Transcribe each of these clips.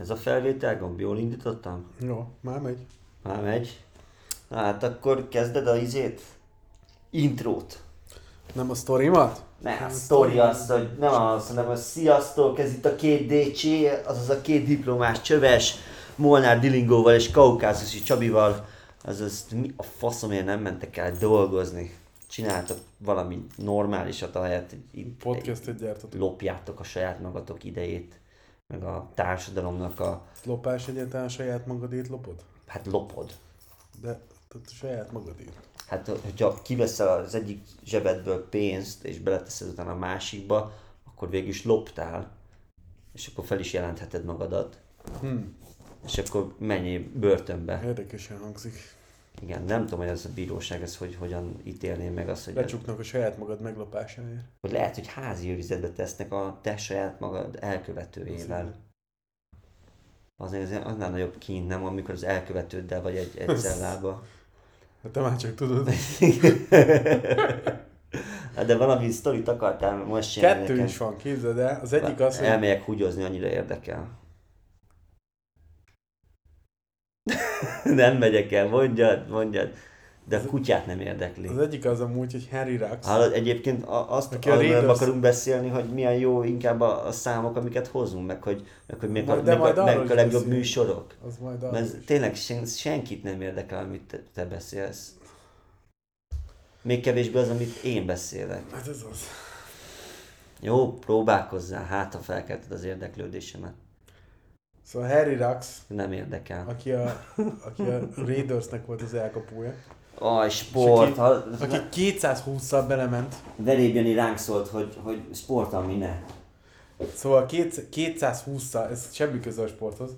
Ez a felvétel gomb, jól indítottam? Jó, már megy. Már megy. Na hát akkor kezded a intrót. Nem a sztorimat? Nem, a sztori az, hogy nem az, hanem a sziasztok, ez itt a két DC, azaz a két diplomás csöves, Molnár Dillingóval és Kaukázusi Csabival. Azaz mi a faszomért nem mentek el dolgozni? Csináltok valami normálisat, ahelyett podcastet gyártatok. Lopjátok a saját magatok idejét, meg a társadalomnak a... Lopás egyáltalán saját magadét lopod? Hát lopod. De saját magadét. Hát, hogyha kiveszel az egyik zsebedből pénzt, és beleteszed utána a másikba, akkor végül is loptál, és akkor fel is jelentheted magadat. És akkor menj börtönbe. Érdekesen hangzik. Igen, nem tudom, hogy ez a bíróság, ez hogy hogyan ítélné meg azt, hogy... Lecsuknak a saját magad meglopásáért. Hogy lehet, hogy házi őrizetbe tesznek a te saját magad elkövetőjével. Azért annál nagyobb kín, nem, amikor az elkövetőddel vagy egy cellába. Hát te már csak tudod. Hát de valami sztorit akartál most csinálni. Kettő is van, képzeld el. Az egyik az, hogy... Elmegyek húgyozni, annyira érdekel. Nem megyek el, mondjad. De a kutyát nem érdekli. Az egyik az amúgy, hogy Harry Ruggs. Hát egyébként arról akarunk beszélni, hogy milyen jó inkább a számok, amiket hozunk, meg a legjobb műsorok. Az majd arra is. Tényleg senkit nem érdekel, amit te beszélsz. Még kevésbé az, amit én beszélek. Hát ez az. Jó, próbálkozzál, hát ha felkelted az érdeklődésemet. Szóval Harry Ruggs, nem érdekel. Aki a Raidersnek volt az elkapója. Aj, sport! Aki 220-szal belement. Verébjani ránk szólt, hogy sportam mi ne. Szóval 220-szal, ez semmi köze a sporthoz.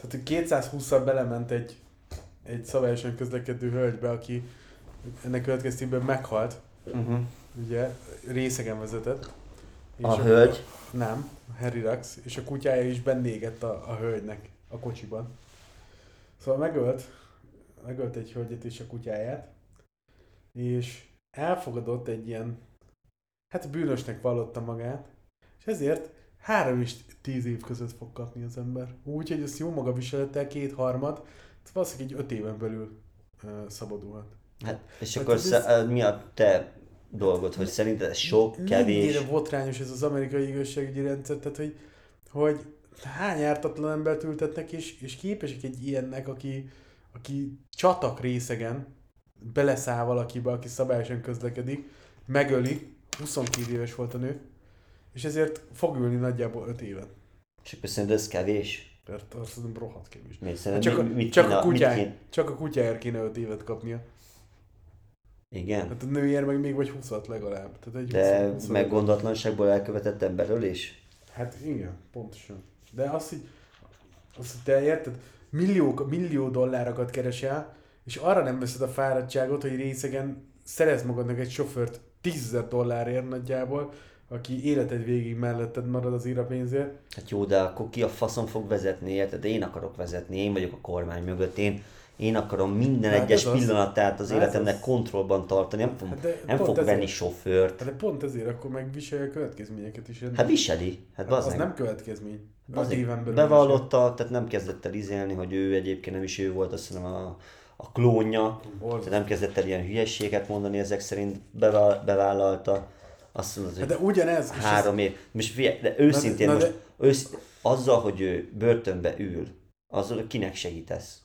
Tehát 220-szal belement egy szabályosan közlekedő hölgybe, aki ennek következtében meghalt. Uh-huh. Ugye, részegen vezetett. A hölgy? Nem, Harry Ruggs, és a kutyája is benne égett a hölgynek a kocsiban. Szóval megölt egy hölgyet és a kutyáját, és elfogadott egy ilyen, hát bűnösnek vallotta magát, és ezért 3 és 10 év között fog kapni az ember. Úgyhogy ezt jó magaviselettel 2/3, valószínűleg egy 5 éven belül szabadulhat. Hát, és hát akkor mi a te dolgot, hogy szerinted ez sok, kevés? Mennyire botrányos ez az amerikai igazságügyi rendszer, tehát hogy hány ártatlan embert ültetnek, és képesek egy ilyennek, aki csatak részegen beleszáll valakibe, aki szabályosan közlekedik, megöli, 22 éves volt a nő, és ezért fog ülni nagyjából 5 évet. És akkor szerinted ez kevés? Persze, szerintem rohadt kevés. Csak a kutyáért kéne 5 évet kapnia. Igen. Hát a nőjér meg még vagy 20-at legalább. Tehát de meg gondolatlanságból elkövetett emberről is? Hát igen, pontosan. De azt, hogy te érted, millió dollárokat keresel, és arra nem veszed a fáradtságot, hogy részegen szerez magadnak egy sofőrt $10,000 nagyjából, aki életed végig melletted marad az ír a pénzért. Hát jó, de akkor ki a faszon fog vezetni, érted? Én akarok vezetni, én vagyok a kormány mögött, Én akarom minden egyes pillanatát az életemnek kontrollban tartani, nem fog venni sofőrt. De pont ezért akkor megviselje a következményeket is. Hát viseli. Az nem következmény. Az éven belül bevallotta, tehát nem kezdett el izélni, hogy ő egyébként nem is ő volt, azt hiszem a klónja. Tehát nem kezdett el ilyen hülyeséget mondani, ezek szerint bevállalta. Azt mondod, hogy de ugyanez. 3 év. Most őszintén azzal, hogy ő börtönbe ül, azzal kinek segítesz?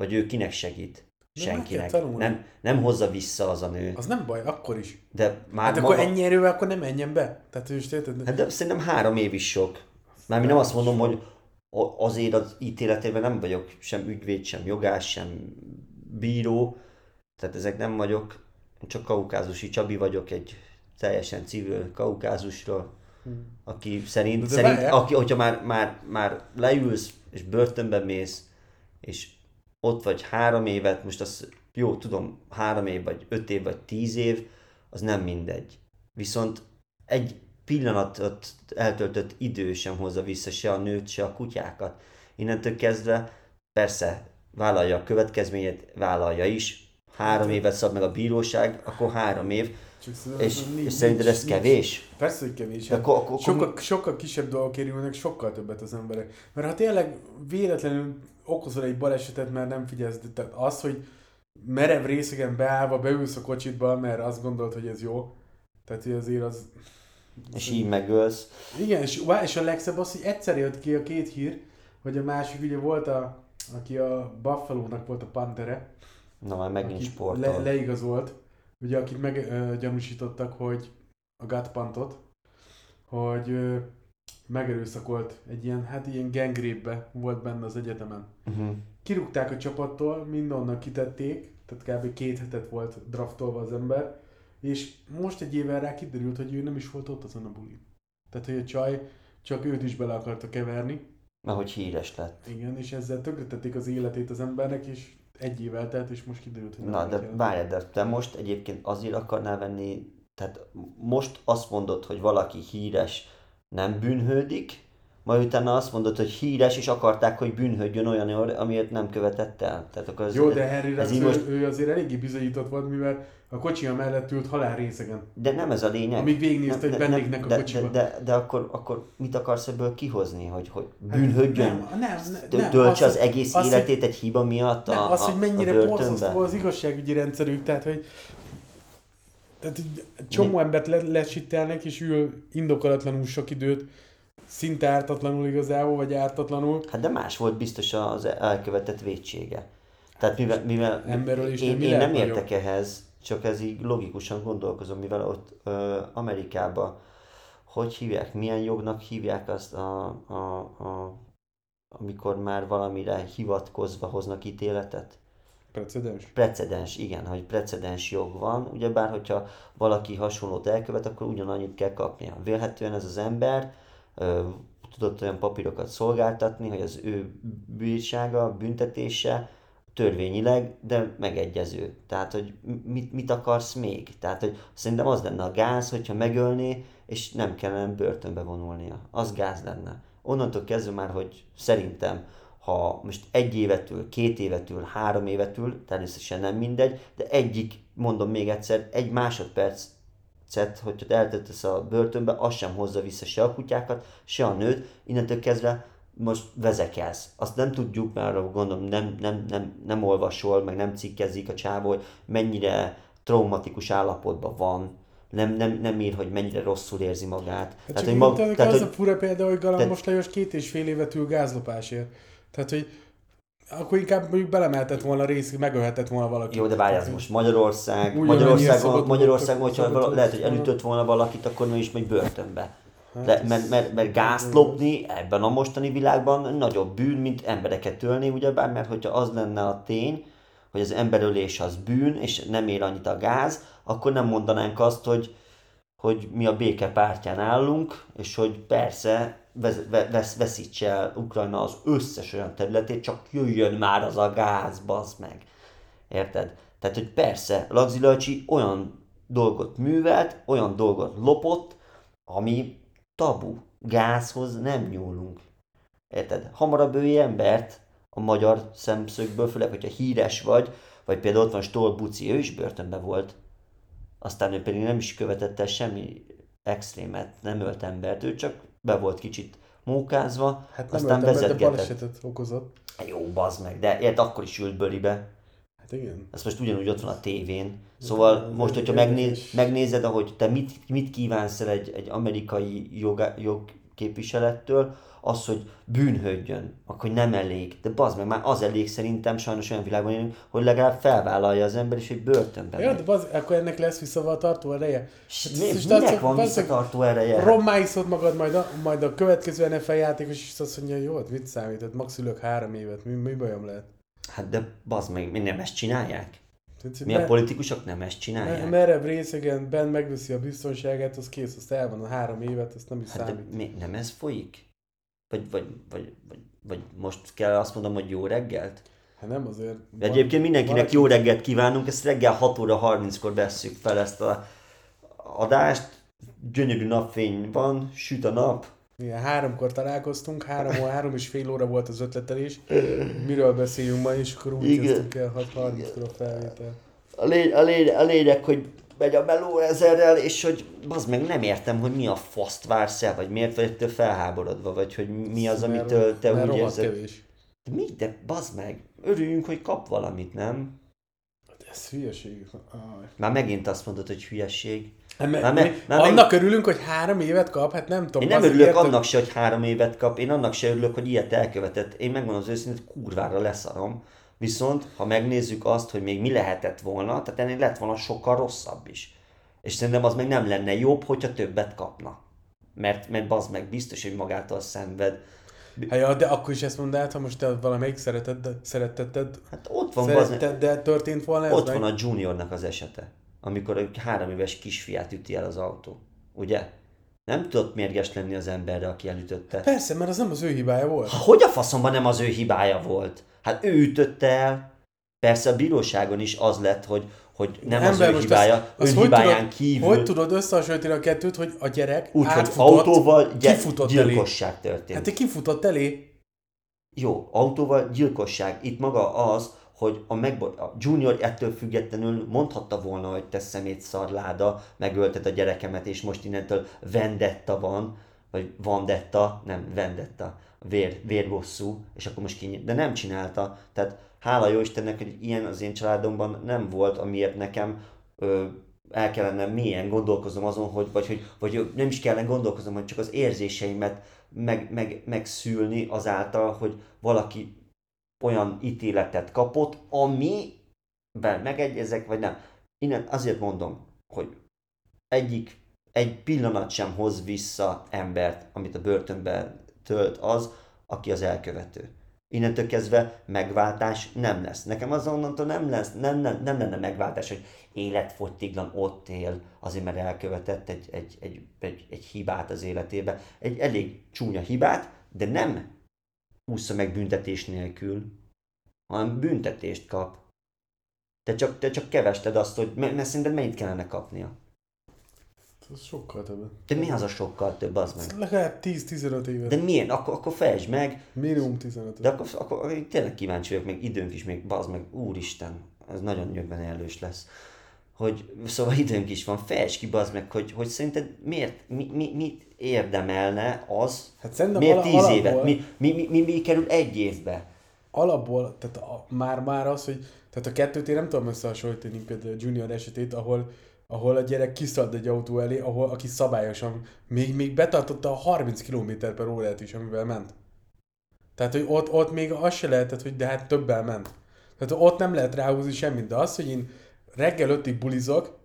Vagy ő kinek segít? Senkinek. Nem hozza vissza az a nő. Az nem baj, akkor is. De már hát maga... akkor ennyi erővel, akkor nem menjen be. Tehát ő is tényleg... Hát de szerintem 3 év is sok. Mármint nem azt mondom, hogy azért az ítéletében nem vagyok sem ügyvéd, sem jogász, sem bíró. Tehát ezek nem vagyok. Csak Kaukázusi Csabi vagyok, egy teljesen civil Kaukázusról. Aki szerint aki, hogyha már leülsz és börtönbe mész, és ott vagy 3 évet, most azt jó, tudom, 3 év, vagy 5 év, vagy 10 év, az nem mindegy. Viszont egy pillanatot eltöltött idő sem hozza vissza se a nőt, se a kutyákat. Innentől kezdve persze vállalja a következményét, vállalja is. 3 évet szab meg a bíróság, akkor 3 év, És szerinted ez kevés? Persze, hogy kevés. Hát. Sokkal kisebb dolgok érülnek, sokkal többet az emberek. Mert ha tényleg véletlenül okozol egy balesetet, mert nem figyelsz, de az, hogy merev részegen beállva beülsz a kocsitba, mert azt gondolod, hogy ez jó. Tehát azért az... És így megölsz. Igen, és a legszebb az, hogy egyszer jött ki a két hír, hogy a másik ugye volt, aki a Buffalónak volt a pantere. Na már megint sportol. Leigazolt. Ugye akik meggyanúsítottak, hogy a gut puntot, hogy megerőszakolt egy ilyen, hát ilyen gang rape-be volt benne az egyetemen. Uh-huh. Kirúgták a csapattól, mindonnan kitették, tehát kb. 2 hetet volt draftolva az ember, és most egy évvel rá kiderült, hogy ő nem is volt ott azon a bulin. Tehát, hogy a csaj csak őt is bele akarta keverni. Mert hogy híres lett. Igen, és ezzel tönkretették az életét az embernek, és egy évvel telt, és most kiderült, hogy na, de várjál, de te most egyébként azért akarnál venni, tehát most azt mondod, hogy valaki híres, nem bűnhődik, majd utána azt mondod, hogy híres, és akarták, hogy bűnhődjön olyan, amiért nem követett el. Tehát akkor ez, jó, de Harry Ruggs, ő azért eléggé bizonyított volt, mivel a kocsia mellett ült halál részegen. De nem ez a lényeg. Amíg végignézte, hogy bennéknek a kocsiba. De akkor mit akarsz ebből kihozni, hogy bűnhődjön? Nem. Töltse az egész életét egy hiba miatt a börtönben? Az, hogy mennyire borzasztó az igazságügyi rendszerük, tehát hogy... Tehát csomó embert lesittelnek, és ül indokolatlanul sok időt, szinte ártatlanul igazából, vagy ártatlanul. Hát de más volt biztos az elkövetett vétsége. Tehát mivel én nem értek ehhez, csak ez így logikusan gondolkozom, mivel ott Amerikában, hogy hívják, milyen jognak hívják azt, amikor már valamire hivatkozva hoznak ítéletet? Precedens? Precedens, igen, hogy precedens jog van. Ugyebár, hogyha valaki hasonlót elkövet, akkor ugyanannyit kell kapnia. Vélhetően ez az ember tudott olyan papírokat szolgáltatni, hogy az ő bírsága, büntetése törvényileg, de megegyező. Tehát, hogy mit akarsz még? Tehát, hogy szerintem az lenne a gáz, hogyha megölné, és nem kellene börtönbe vonulnia. Az gáz lenne. Onnantól kezdve már, hogy szerintem, ha most 1 évet ül, 2 évet ül, 3 évet ül, természetesen nem mindegy, de egyik, mondom még egyszer, 1 másodpercet, hogy eltöltesz a börtönbe, az sem hozza vissza se a kutyákat, se a nőt, innentől kezdve most vezekelsz. Azt nem tudjuk, mert gondolom nem olvasol, meg nem cikkezik a csávó, hogy mennyire traumatikus állapotban van. Nem ír, hogy mennyire rosszul érzi magát. Hát tehát, tehát, az a fura példa, hogy Galambos Lajos 2,5 évet ül gázlopásért. Tehát, hogy akkor inkább mondjuk belemeltett volna részt, megölhetett volna valakit. Jó, de várjál, most Magyarországon, hogyha lehet, hogy elütött volna valakit, akkor nem is megy börtönbe. Mert gázt lopni ebben a mostani világban nagyobb bűn, mint embereket ölni, ugyebár, mert hogyha az lenne a tény, hogy az emberölés az bűn, és nem ér annyit a gáz, akkor nem mondanánk azt, hogy mi a béke pártján állunk, és hogy persze veszítse el Ukrajna az összes olyan területét, csak jöjjön már az a gáz, bazd meg. Érted? Tehát, hogy persze, Lagzi Lajcsi olyan dolgot művelt, olyan dolgot lopott, ami tabu. Gázhoz nem nyúlunk. Érted? Hamarabb ölj embert a magyar szemszögből, főleg, hogyha híres vagy például ott van Stoll Buci, ő is börtönben volt. Aztán ő pedig nem is követett el semmi extrémet, nem ölt embert, ő csak be volt kicsit mókázva, hát aztán vezetgetett. Hát balesetet okozott. Jó, bazd meg, de ért akkor is ült bölibe. Hát igen. Ez most ugyanúgy ott van a tévén. Szóval igen, most, hogyha megnézed, ahogy te mit kívánsz el egy amerikai jogképviselettől, az, hogy bűnhődjön, akkor nem elég. De bazd meg, már az elég szerintem sajnos olyan világban élünk, hogy legalább felvállalja az ember is, hogy börtönben. Ja, de bazd, akkor ennek lesz visszatartó ereje? Minek van visszatartó ereje? Rommáiszod magad, majd a következő NFL játékos is azt mondja, hogy jó, mit számít, hát max ülök 3 évet, mi bajom lehet? Hát de bazd meg, mi nem ezt csinálják? Mi a politikusok nem ezt csinálják? Merev részegen Ben megveszi a biztonságát, az kész, azt elvan a 3 évet, azt nem is hát számít. Mi, nem ez folyik? Vagy most kell azt mondom, hogy jó reggelt? Hát nem azért. De egyébként mindenkinek jó reggelt kívánunk, ezt reggel 6:30-kor vesszük fel ezt a adást. Gyönyörű napfény van, süt a nap. Igen, 3-kor találkoztunk, 3 és fél óra volt az ötletelés. Miről beszéljünk ma, és akkor úgy kezdtünk el 6:30-kor a felvétel. A lényeg, hogy megy a meló ezerrel, és hogy bazd meg, nem értem, hogy mi a faszt vársz el, vagy miért vagy ettől felháborodva, vagy hogy mi az, amitől te úgy érzed. De mi? De bazd meg, örüljünk, hogy kap valamit, nem? De ez hülyeség. Már megint azt mondod, hogy hülyeség. Annak örülünk, hogy 3 évet kap, hát nem tudom. Én nem örülök annak se, hogy 3 évet kap, én annak se örülök, hogy ilyet elkövetett. Én megmondom az őszintét, kurvára leszarom. Viszont, ha megnézzük azt, hogy még mi lehetett volna, tehát ennél lett volna sokkal rosszabb is. És szerintem az meg nem lenne jobb, hogyha többet kapna. Mert bazd meg, biztos, hogy magától szenved. Hát ja, de akkor is ezt mondd, ha most te valamelyik szeretetted, hát ott van, de történt volna ez. Ott van a juniornak az esete, amikor egy 3 éves kisfiát üti el az autó. Ugye? Nem tudott mérges lenni az emberre, aki elütötte. Hát persze, mert az nem az ő hibája volt. Ha, hogy a faszomban nem az ő hibája volt? Hát ő ütötte el. Persze a bíróságon is az lett, hogy nem az ő hibája, önhibáján kívül. Hogy tudod összehasonlítani a kettőt, hogy a gyerek úgy, átfutott, hogy autóval gyilkosság történt. Hát te kifutott elé. Jó, autóval gyilkosság. Itt maga az, hogy a junior ettől függetlenül mondhatta volna, hogy te szemét szarláda, megölted a gyerekemet, és most innentől vendetta van, vagy vandetta, nem, vendetta, vérbosszú, és akkor most de nem csinálta, tehát hála jó Istennek, hogy ilyen az én családomban nem volt, amiért nekem el kellene mélyen gondolkoznom azon, hogy, vagy nem is kellene gondolkoznom, hogy csak az érzéseimet megszülni azáltal, hogy valaki olyan ítéletet kapott, amiben megegyezek, vagy nem. Innen azért mondom, hogy egy pillanat sem hoz vissza embert, amit a börtönben tölt az, aki az elkövető. Innentől kezdve megváltás nem lesz. Nekem azonnantól nem lenne megváltás, hogy életfogytiglan ott él, azért mert elkövetett egy hibát az életébe. Egy elég csúnya hibát, de nem ússza meg büntetés nélkül, hanem büntetést kap. Te csak kevested azt, hogy mert szerinted mennyit kellene kapnia? Ez sokkal több. De mi az a sokkal több, az meg? Legalább 10-15 éve. De milyen? Akkor fejtsd meg. Minimum 15. De akkor tényleg kíváncsi vagyok, még időnk is, még bazd meg, úristen, ez nagyon nyögvenelős lesz. Hogy, szóval időnk is van, fejtsd ki bazd meg, hogy szerinted miért, mit érdemelne az, hát miért 10 évet, mi kerül egy évbe? Alapból, tehát már az, hogy tehát a kettőt én nem tudom összehasonlítani, például a junior esetét, ahol a gyerek kiszaladt egy autó elé, aki szabályosan még betartotta a 30 km/h-t is, amivel ment. Tehát, hogy ott még az se lehetett, hogy de hát többel ment. Tehát ott nem lehet ráhúzni semmit, de az, hogy én reggel 5-ig bulizok,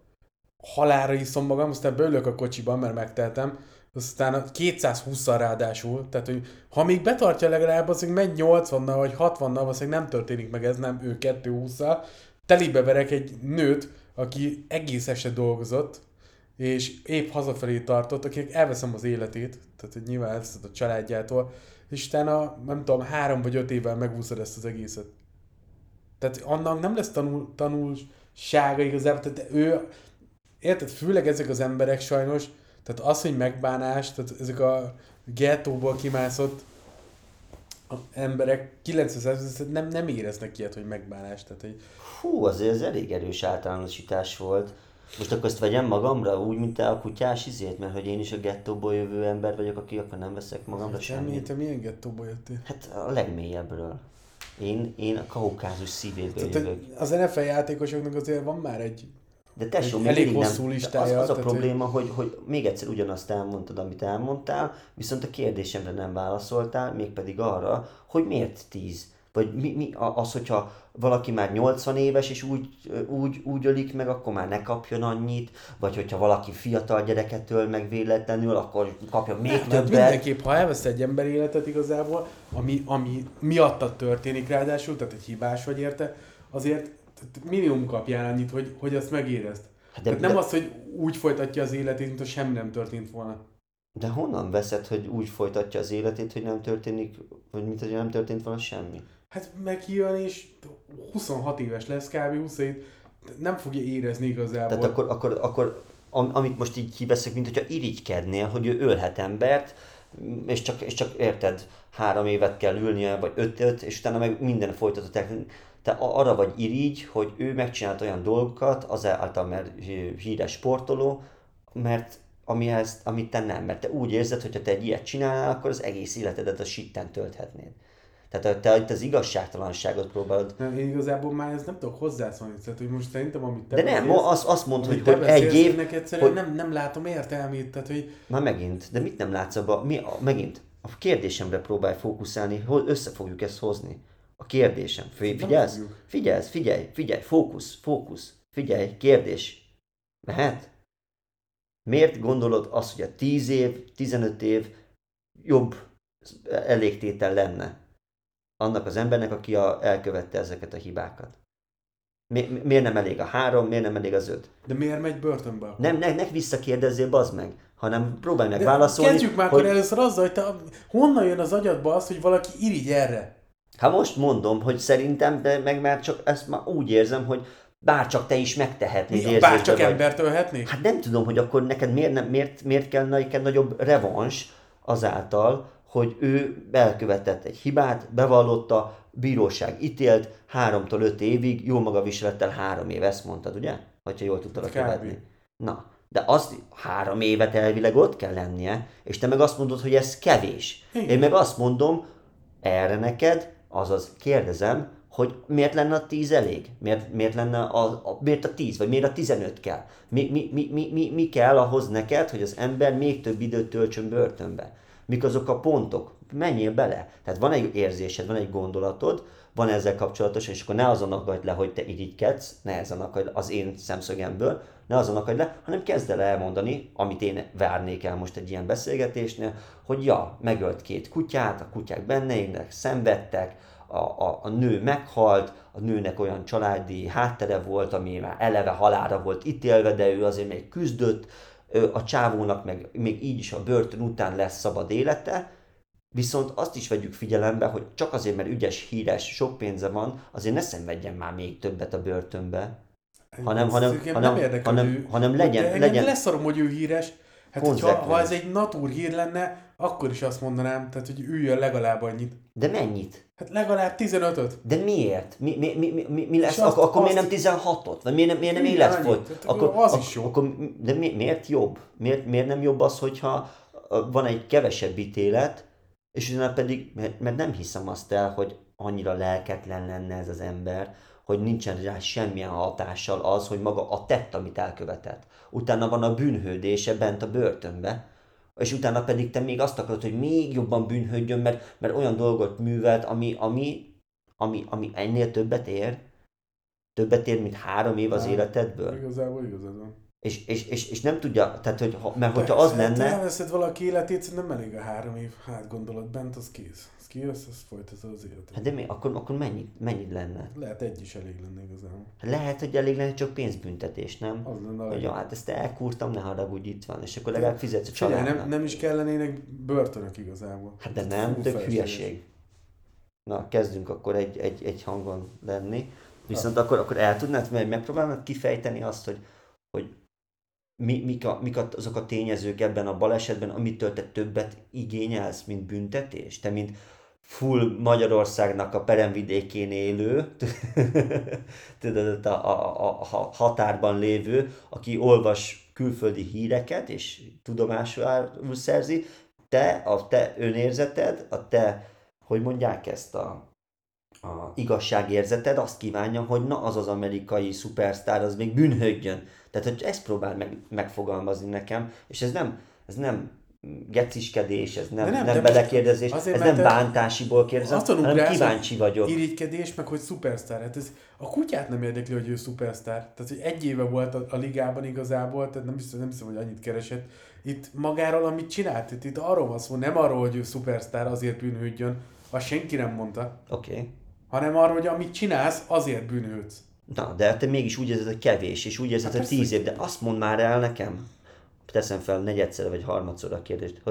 halálra iszom magam, aztán beülök a kocsiban, mert megteltem, aztán a 220-szal ráadásul, tehát, hogy ha még betartja legalább, az még megy 80-nal vagy 60-nal, az még nem történik meg ez, nem ő 220-szal, telibe verek egy nőt, aki egész este dolgozott, és épp hazafelé tartott, akinek elveszem az életét, tehát hogy nyilván elveszett a családjától, és utána, nem tudom, 3 vagy 5 évvel megúszod ezt az egészet. Tehát annak nem lesz tanulsága igazából, tehát ő, érted, főleg ezek az emberek sajnos, tehát az, hogy megbánás, tehát ezek a gettóból kimászott emberek 90% nem éreznek ilyet, hogy megbánás. Tehát, hogy... Hú, azért ez elég erős általánosítás volt. Most akkor ezt vegyem magamra, úgy, mint te a kutyás izét, mert hogy én is a gettóból jövő ember vagyok, aki akkor nem veszek magamra semmit. Te milyen gettóból jöttél? Hát a legmélyebbről. Én a Kaukázus szívéből jövök. Az NFL játékosoknak azért van már egy... De tesó, elég hosszú listája. Az a probléma, hogy még egyszer ugyanazt elmondtad, amit elmondtál, viszont a kérdésemre nem válaszoltál, mégpedig arra, hogy miért 10? Vagy mi az, hogyha valaki már 80 éves és úgy ölik meg, akkor már ne kapjon annyit, vagy hogyha valaki fiatal gyereketől meg véletlenül, akkor kapja még többet. Mindenképp, ha elvesz egy ember életet igazából, ami miatta történik ráadásul, tehát egy hibás vagy érte, azért minimum kapjál annyit, hogy azt megérezd. Tehát nem az, hogy úgy folytatja az életét, mintha semmi nem történt volna. De honnan veszed, hogy úgy folytatja az életét, hogy nem történik, vagy mintha nem történt volna semmi? Hát megjön és 26 éves lesz kb. 27, nem fogja érezni igazából. Tehát akkor amit most így kiveszek, mintha irigykednél, hogy ő ölhet embert, és csak érted, 3 évet kell ülnie, vagy 5-öt, és utána meg minden folytatódik. Te arra vagy irigy, hogy ő megcsinált olyan dolgokat, azáltal mert híres sportoló, mert amit te nem, mert te úgy érzed, hogyha te egy ilyet csinálnál, akkor az egész életedet a sitten tölthetnéd. Tehát te itt az igazságtalanságot próbálod. Nem, én igazából már ezt nem tudok hozzászólni, tehát hogy most szerintem, amit te beszélsz... De nem, azt mondod, hogy egy év... Egyszerűen nem látom értelmét, tehát hogy... Már megint, de mit nem látsz abban? Megint, a kérdésemre próbálj fókuszálni, hol össze fogjuk ezt hozni. A kérdésem, figyelsz? Figyelj, fókusz, figyelj, kérdés. Mehet? Miért gondolod azt, hogy a 10 év, 15 év jobb elégtétel lenne annak az embernek, aki elkövette ezeket a hibákat? Miért nem elég a 3, miért nem elég az 5? De miért megy börtönbe? Nem, ne visszakérdezzél, bazd meg, hanem próbálj meg válaszolni. Kezdjük már akkor először azzal, hogy te honnan jön az agyadba az, hogy valaki irigy erre? Hát most mondom, hogy szerintem, de meg már csak ezt már úgy érzem, hogy bárcsak te is megtehetnéd érzésbe. Bárcsak embert ölhetnék? Hát nem tudom, hogy akkor neked miért kell neked nagyobb revans azáltal, hogy ő elkövetett egy hibát, bevallotta, bíróság ítélt, 3-5 évig, jó magaviselettel 3 év, ezt mondtad, ugye? Hogyha jól tudtad követni. Na, de azt 3 évet elvileg ott kell lennie, és te meg azt mondod, hogy ez kevés. Igen. Én meg azt mondom, erre neked, azaz kérdezem, hogy miért lenne a 10 elég? Miért lenne miért a 10, vagy miért a 15 kell? Mi kell ahhoz neked, hogy az ember még több időt töltsön börtönbe? Mik azok a pontok? Menjél bele. Tehát van egy érzésed, van egy gondolatod, van ezzel kapcsolatos, és akkor ne azon akadj le, hogy te irigykedsz, ne azon akadj le, az én szemszögemből, ne azon akadj le, hanem kezd el elmondani, amit én várnék el most egy ilyen beszélgetésnél, hogy ja, megölt 2 kutyát, a kutyák benneinek szenvedtek, a nő meghalt, a nőnek olyan családi háttere volt, ami már eleve halálra volt ítélve, de ő azért még küzdött, a csávónak meg még így is a börtön után lesz szabad élete, viszont azt is vegyük figyelembe, hogy csak azért, mert ügyes, híres, sok pénze van, azért ne szenvedjen már még többet a börtönbe, hanem legyen. Leszarom, hogy ő híres. Hát, ha ez egy natúrhír lenne, akkor is azt mondanám, tehát, hogy üljön legalább annyit. De mennyit? Hát legalább 15-öt. De miért? Mi lesz? Akkor miért nem 16-ot? Vagy miért nem életfolyt? De miért jobb? Miért nem jobb az, hogyha van egy kevesebb ítélet, és utána pedig, mert nem hiszem azt el, hogy annyira lelketlen lenne ez az ember, hogy nincsen rá semmilyen hatással az, hogy maga a tett, amit elkövetett. Utána van a bűnhődése bent a börtönbe, és utána pedig te még azt akarod, hogy még jobban bűnhődjön, mert olyan dolgot művelt, ami ennél többet ér, mint 3 év az életedből. Igazából van. És nem tudja, tehát, hogy, mert hogyha az lenne... Ha elveszed valaki életét, nem elég a 3 év, gondolod bent, az kész. Az kijössz, az folytatod az életet. Hát de mi? Akkor mennyit lenne? Lehet egy is elég lenne igazából. Lehet, hogy elég lenne, csak pénzbüntetés, nem? Az lenne. Hogy hát ezt elkúrtam, ne haragudj, itt van, és akkor legalább fizetsz a családnak. Nem is kellenének börtönök igazából. Hát de nem, tök hülyeség. Na, kezdünk akkor egy hangon lenni. Viszont akkor el tudnád, mert megpróbálnád kifejteni azt, hogy mik azok a tényezők ebben a balesetben, amitől te többet igényelsz, mint büntetés? Te, mint full Magyarországnak a peremvidékén élő, tudod, a határban lévő, aki olvas külföldi híreket és tudomásul szerzi, te önérzeted, a te, hogy mondják ezt a igazságérzeted azt kívánja, hogy na az amerikai szupersztár az még bűnhődjön. Tehát, hogy ezt próbál megfogalmazni nekem, és ez nem geciskedés, ez nem belekérdezés, ez nem bántásiból kérdezem, hanem kíváncsi vagyok. Irigykedés, meg hogy szupersztár. Hát ez a kutyát nem érdekli, hogy ő szupersztár. Tehát, hogy 1 éve volt a ligában igazából, tehát nem hiszem, hogy annyit keresett. Itt magáról, amit csinált, itt arról van szó, nem arról, hogy ő szupersztár, azért bűnhődjön. Azt senki nem mondta. Oké. Okay. Hanem arról, hogy amit csinálsz, azért bűnhődsz. Na, de te mégis úgy érzed, hogy kevés, és úgy érzed, hogy 10 év, de azt mondd már el nekem, teszem fel 4-szer vagy 3-szor a kérdést,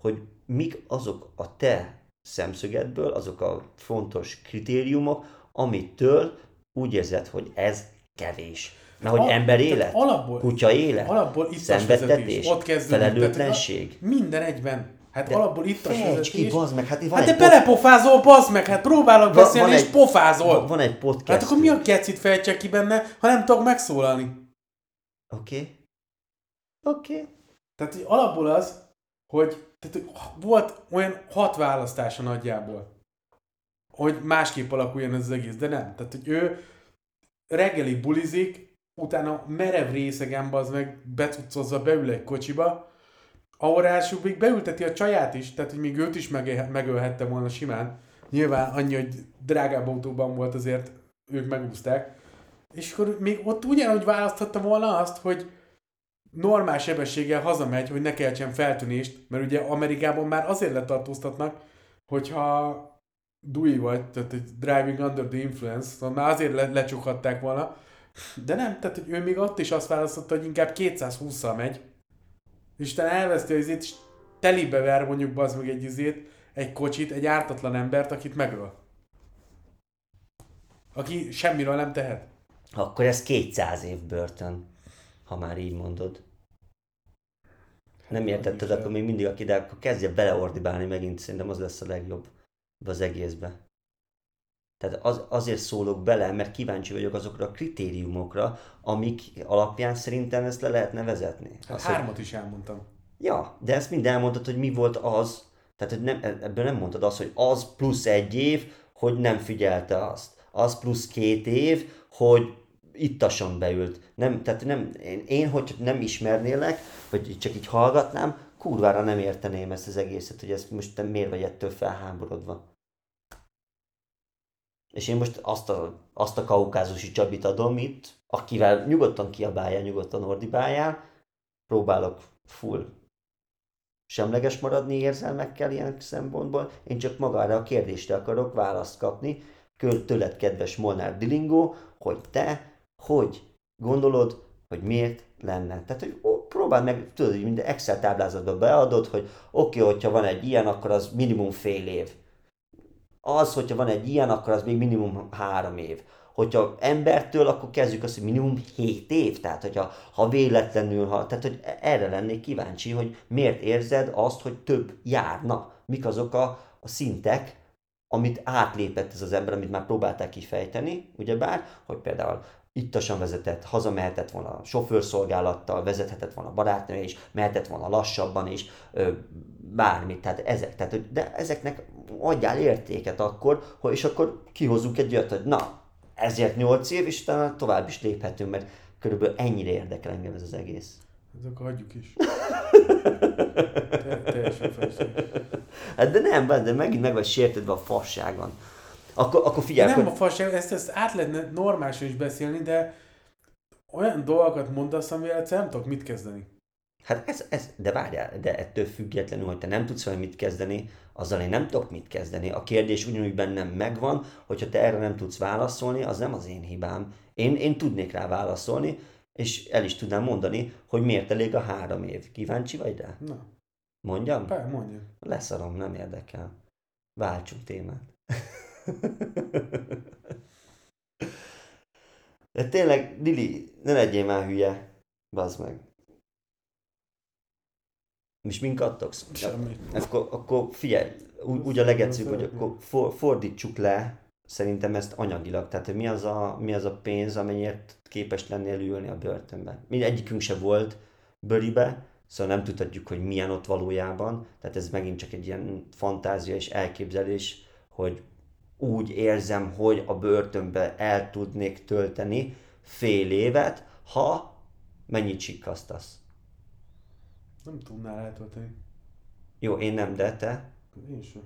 hogy mik azok a te szemszögedből, azok a fontos kritériumok, amitől úgy érzed, hogy ez kevés. Na, hogy ember élet, alapból, kutya élet, szenvedtetés, felelőtlenség. Minden egyben. Hát de alapból itt a sőzöskés. Hát te belepofázol, bazd meg, hát próbálok beszélni és pofázol. Van egy podcast. Hát akkor mi a kecit fejtsek ki benne, ha nem tudok megszólalni? Oké. Tehát alapból az, hogy tehát volt olyan 6 választása nagyjából, hogy másképp alakuljon ez az egész, de nem. Tehát, hogy ő reggelig bulizik, utána merev részegen, bazd meg, becuccozza, beül egy kocsiba, ahol ráadásul még beülteti a csaját is, tehát, hogy még őt is megölhette volna simán. Nyilván annyi, hogy drágább autóban volt, azért ők megúzták. És akkor még ott ugyanúgy választhatta volna azt, hogy normál sebességgel hazamegy, hogy ne keltsen feltűnést, mert ugye Amerikában már azért letartóztatnak, hogyha DUI vagy, tehát egy driving under the influence, szóval már azért lecsukhatták volna, de nem, tehát hogy ő még ott is azt választotta, hogy inkább 220-szal megy, és utána elveszti az izét, és telibe ver mondjuk bazd meg egy izét, egy kocsit, egy ártatlan embert, akit megöl. Aki semmiről nem tehet. Akkor ez 200 év börtön, ha már így mondod. Nem értetted, akkor még mindig aki, de akkor kezdje beleordibálni megint, szerintem az lesz a legjobb az egészbe. Tehát azért szólok bele, mert kíváncsi vagyok azokra a kritériumokra, amik alapján szerintem ezt le lehetne vezetni. Hát azt, 3-at is elmondtam. Ja, de ezt mind elmondtad, hogy mi volt az, tehát hogy nem, ebből nem mondtad azt, hogy az plusz 1 év, hogy nem figyelte azt. Az plusz 2 év, hogy ittasan beült. Nem, tehát nem, én hogy nem ismernélek, vagy csak így hallgatnám, kurvára nem érteném ezt az egészet, hogy ezt most te miért vagy ettől felháborodva. És én most azt a kaukázusi Csabit adom itt, akivel nyugodtan kiabáljál, nyugodtan ordibáljál, próbálok full semleges maradni érzelmekkel ilyen szempontból, én csak magára a kérdésre akarok választ kapni, tőled kedves Molnár Dillingó, hogy te, hogy gondolod, hogy miért lenne. Tehát, hogy próbáld meg, tudod, hogy minden Excel táblázatba beadod, hogy oké, hogyha van egy ilyen, akkor az minimum fél év. Az, hogyha van egy ilyen, akkor az még minimum 3 év. Hogyha embertől, akkor kezdjük azt, hogy minimum 7 év. Tehát, hogyha véletlenül, tehát, hogy erre lennék kíváncsi, hogy miért érzed azt, hogy több járna. Mik azok a szintek, amit átlépett ez az ember, amit már próbálták kifejteni, ugyebár, hogy például ittasan vezetett, hazamehetett volna sofőrszolgálattal, vezethetett volna barátnője is, mehetett volna lassabban is, bármit, tehát ezek. Tehát, de ezeknek adjál értéket akkor, hogy, és akkor kihozunk egy olyat, hogy na, ezért 8 év, és utána tovább is léphetünk, mert körülbelül ennyire érdekel engem ez az egész. Ez akkor hagyjuk is. Teljesen felség. Hát de nem, de megint meg vagy sértődve a fasságon. Akkor figyelj, nem a fasság, ezt át lehetne normálisan is beszélni, de olyan dolgokat mondasz, amivel egyszer nem tudok mit kezdeni. Hát de várjál, de ettől függetlenül, hogy te nem tudsz vele mit kezdeni, azzal én nem tudok mit kezdeni. A kérdés ugyanúgy bennem megvan, hogyha te erre nem tudsz válaszolni, az nem az én hibám. Én tudnék rá válaszolni, és el is tudnám mondani, hogy miért elég a 3 év. Kíváncsi vagy rá? Na. Mondjam? Mondjam. Leszarom, nem érdekel. Váltsunk témát. De tényleg, Lili, ne legyél már hülye. Bazd meg. És mink adtoksz? Semmit. Akkor figyelj, úgy a legegyszerűbb, hogy akkor fordítsuk le szerintem ezt anyagilag. Tehát, hogy mi az a pénz, amelyért képes lennél ülni a börtönben. Mindegyikünk se volt bőribe, szóval nem tudhatjuk, hogy milyen ott valójában. Tehát ez megint csak egy ilyen fantázia és elképzelés, hogy úgy érzem, hogy a börtönbe el tudnék tölteni fél évet, ha mennyit sikkasztasz. Nem tudnál eltölteni. Jó, én nem, de te? Én sem.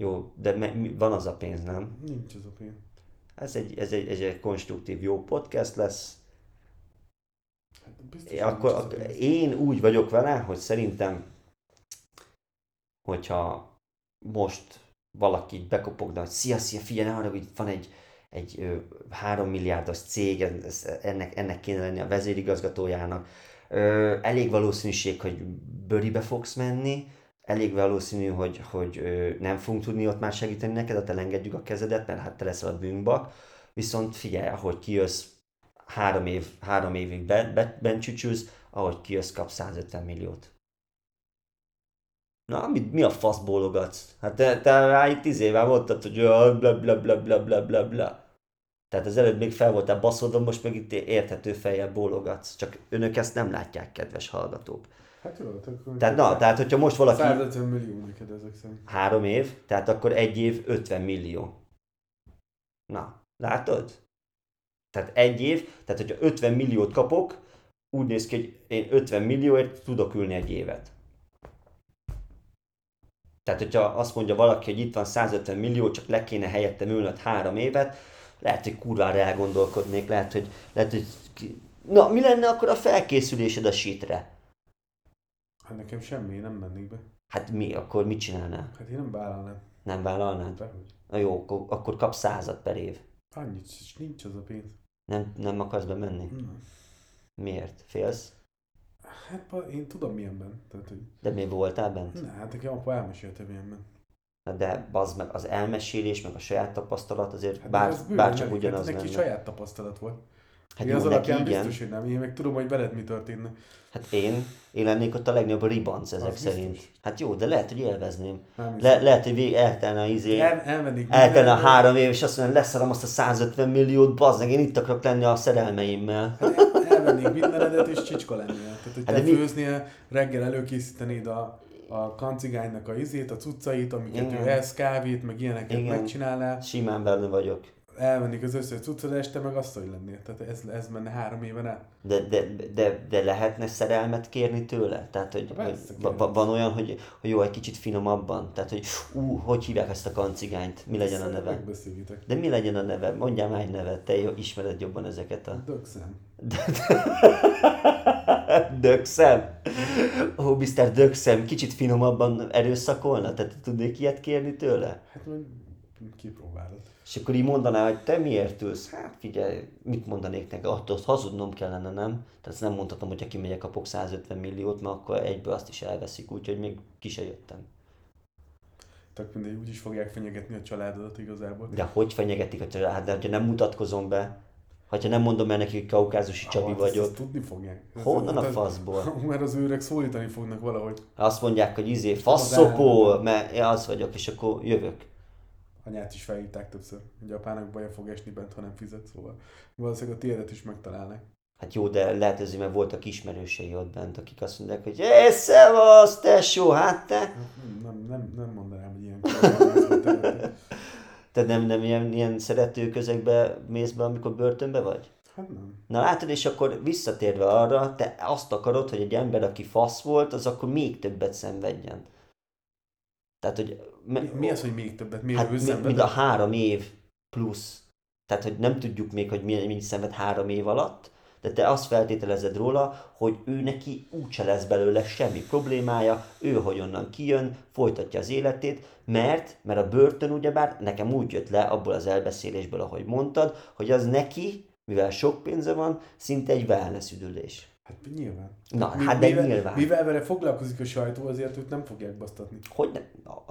Jó, de van az a pénz, nem? Nincs az a pénz. Ez egy konstruktív jó podcast lesz. Hát, akkor én úgy vagyok vele, hogy szerintem, hogyha most valaki így bekopogna, hogy szia, figyelj, ne haragudj, itt van egy 3 milliárdos cég, ennek kéne lenni a vezérigazgatójának. Elég valószínűség, hogy bőribe fogsz menni, elég valószínű, hogy nem fogunk tudni ott már segíteni neked, hát elengedjük a kezedet, mert hát te leszel a bűnbak. Viszont figyelj, ahogy kijössz, 3 évig bencsücsülsz, ahogy kijössz, kapsz 150 milliót. Na, mi a fasz bólogatsz? Hát te rá itt 10 éve mondtad, hogy blablabla. Tehát az előbb még fel voltál baszódom, most meg itt érthető fejjel bólogatsz. Csak önök ezt nem látják, kedves hallgatók. Hát jól, akkor... Tehát hogyha most valaki... 150 millió neked ezek szerint. 3 év, tehát akkor 1 év 50 millió. Na, látod? Tehát 1 év, tehát hogyha 50 milliót kapok, úgy néz ki, hogy én 50 millióért tudok ülni egy évet. Tehát, hogyha azt mondja valaki, hogy itt van 150 millió, csak le kéne helyettem ülnöd 3 évet, lehet, hogy kurvára elgondolkodnék, lehet, hogy... Na, mi lenne akkor a felkészülésed a shitre? Hát nekem semmi, nem mennék be. Hát mi? Akkor mit csinálnál? Hát én nem vállalnám. Nem vállalnád? Dehogy. Na jó, akkor kapsz 100 per év. Annyit, nincs az a pénz. Nem akarsz bemenni? Hmm. Miért? Félsz? Hát én tudom milyenben. Tehát, hogy... De mi voltál bent? Ne, hát nekem apa elmesélte milyenben. Na de bazd meg, az elmesélés, meg a saját tapasztalat azért hát bárcsak ugyanaz lenne. Hát neki saját tapasztalat volt. Hát jó, az alapján biztos, hogy nem. Én meg tudom, hogy veled mi történne. Hát én lennék ott a legnagyobb ribanc ezek szerint. Biztos. Hát jó, de lehet, hogy élvezném. Lehet, hogy eltelne a 3 év, és azt mondom, leszarom azt a 150 milliót, bazd meg, én itt akarok lenni a szerelmeimmel. Hát elvennék mindenedet, és csicska lennél. Tehát, hogy te főznél, reggel előkészítenéd a kancigánynak a cuccait, amiket ő esz, kávét, meg ilyeneket megcsinálnál. Simán benne vagyok. Elmennék az összes cuccod, este meg asszony lennél. Tehát ez menne 3 éven át. De lehetne szerelmet kérni tőle? Tehát, hogy van olyan, hogy jó, egy kicsit finomabban. Tehát, hogy hogy hívják ezt a kancigányt? Mi legyen a neve? De mi legyen a neve? Mondjál már egy nevet, te ismered jobban ezeket a... Dökszem. Dökszem? Ó, Mr. Dökszem, kicsit finomabban erőszakolna? Tehát tudnék ilyet kérni tőle? Hát, kipróbálod. És akkor így mondaná, hogy te miért ülsz? Hát figyelj, mit mondanék neki? Attól hazudnom kellene, nem? Tehát nem mondhatom, hogyha kimegyek, kapok 150 milliót, mert akkor egyből azt is elveszik, úgyhogy még ki se jöttem. Tehát mindegy, úgyis fogják fenyegetni a családodat igazából. De hogy fenyegetik a családodat? Ha nem mutatkozom be, ha nem mondom el neki, hogy Kaukázusi Csabi vagyok. Ezt tudni fogják. Honnan a faszból? Mert az őrek szólítani fognak valahogy. Azt mondják, hogy faszopó, mert én az vagyok, és akkor jövök. Anyát is felhívták többször, hogy apának baja fog esni bent, ha nem fizet, szóval valószínűleg a tiédet is megtalálnak. Hát jó, de lehet azért, mert voltak ismerősei ott bent, akik azt mondják, hogy szevasz, tesó, hát te! Nem mondanám, hogy ilyen kérdező. Te nem ilyen szerető közegbe mész be, amikor börtönbe vagy? Hát nem. Na látod, és akkor visszatérve arra, te azt akarod, hogy egy ember, aki fasz volt, az akkor még többet szenvedjen. Tehát, hogy mi az, hogy még többet? Mind a 3 év plusz. Tehát, hogy nem tudjuk még, hogy mi szenved 3 év alatt, de te azt feltételezed róla, hogy ő neki úgyse lesz belőle semmi problémája, ő hogy onnan kijön, folytatja az életét, mert a börtön ugyebár nekem úgy jött le abból az elbeszélésből, ahogy mondtad, hogy az neki, mivel sok pénze van, szinte egy wellness üdülés. Hát nyilván. Na, nyilván. Mivel vele foglalkozik a sajtó, azért őt nem fogják basztatni. Hogy nem?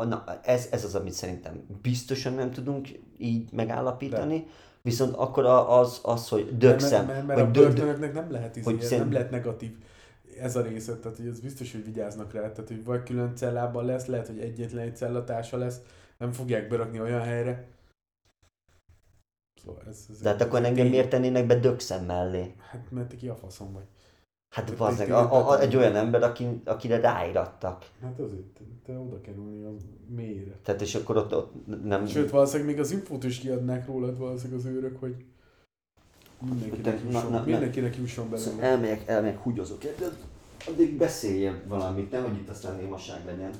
Na, ez az, amit szerintem biztosan nem tudunk így megállapítani. De. Viszont akkor az, hogy dökszem. Mert a börtönöknek nem lehet nem lehet negatív ez a része. Tehát ez biztos, hogy vigyáznak rá. Tehát, hogy vagy külön cellában lesz, lehet, hogy egyetlen egy cellatársa lesz. Nem fogják berakni olyan helyre. Szóval ez de hát akkor engem miért tennének be dökszem mellé? Hát mert ki a faszom vagy. Hát bazdmeg, egy olyan ember, akire ráírattak. Hát azért, te oda kerülni a mélyre. Tehát és akkor ott nem... Sőt, valószínűleg még az infót is kiadnák rólad valószínűleg az őrök, hogy mindenkinek jusson belőle. Elmegyek, húgyozok egyet, addig beszéljen valamit, nem, hogy itt aztán némaság legyen.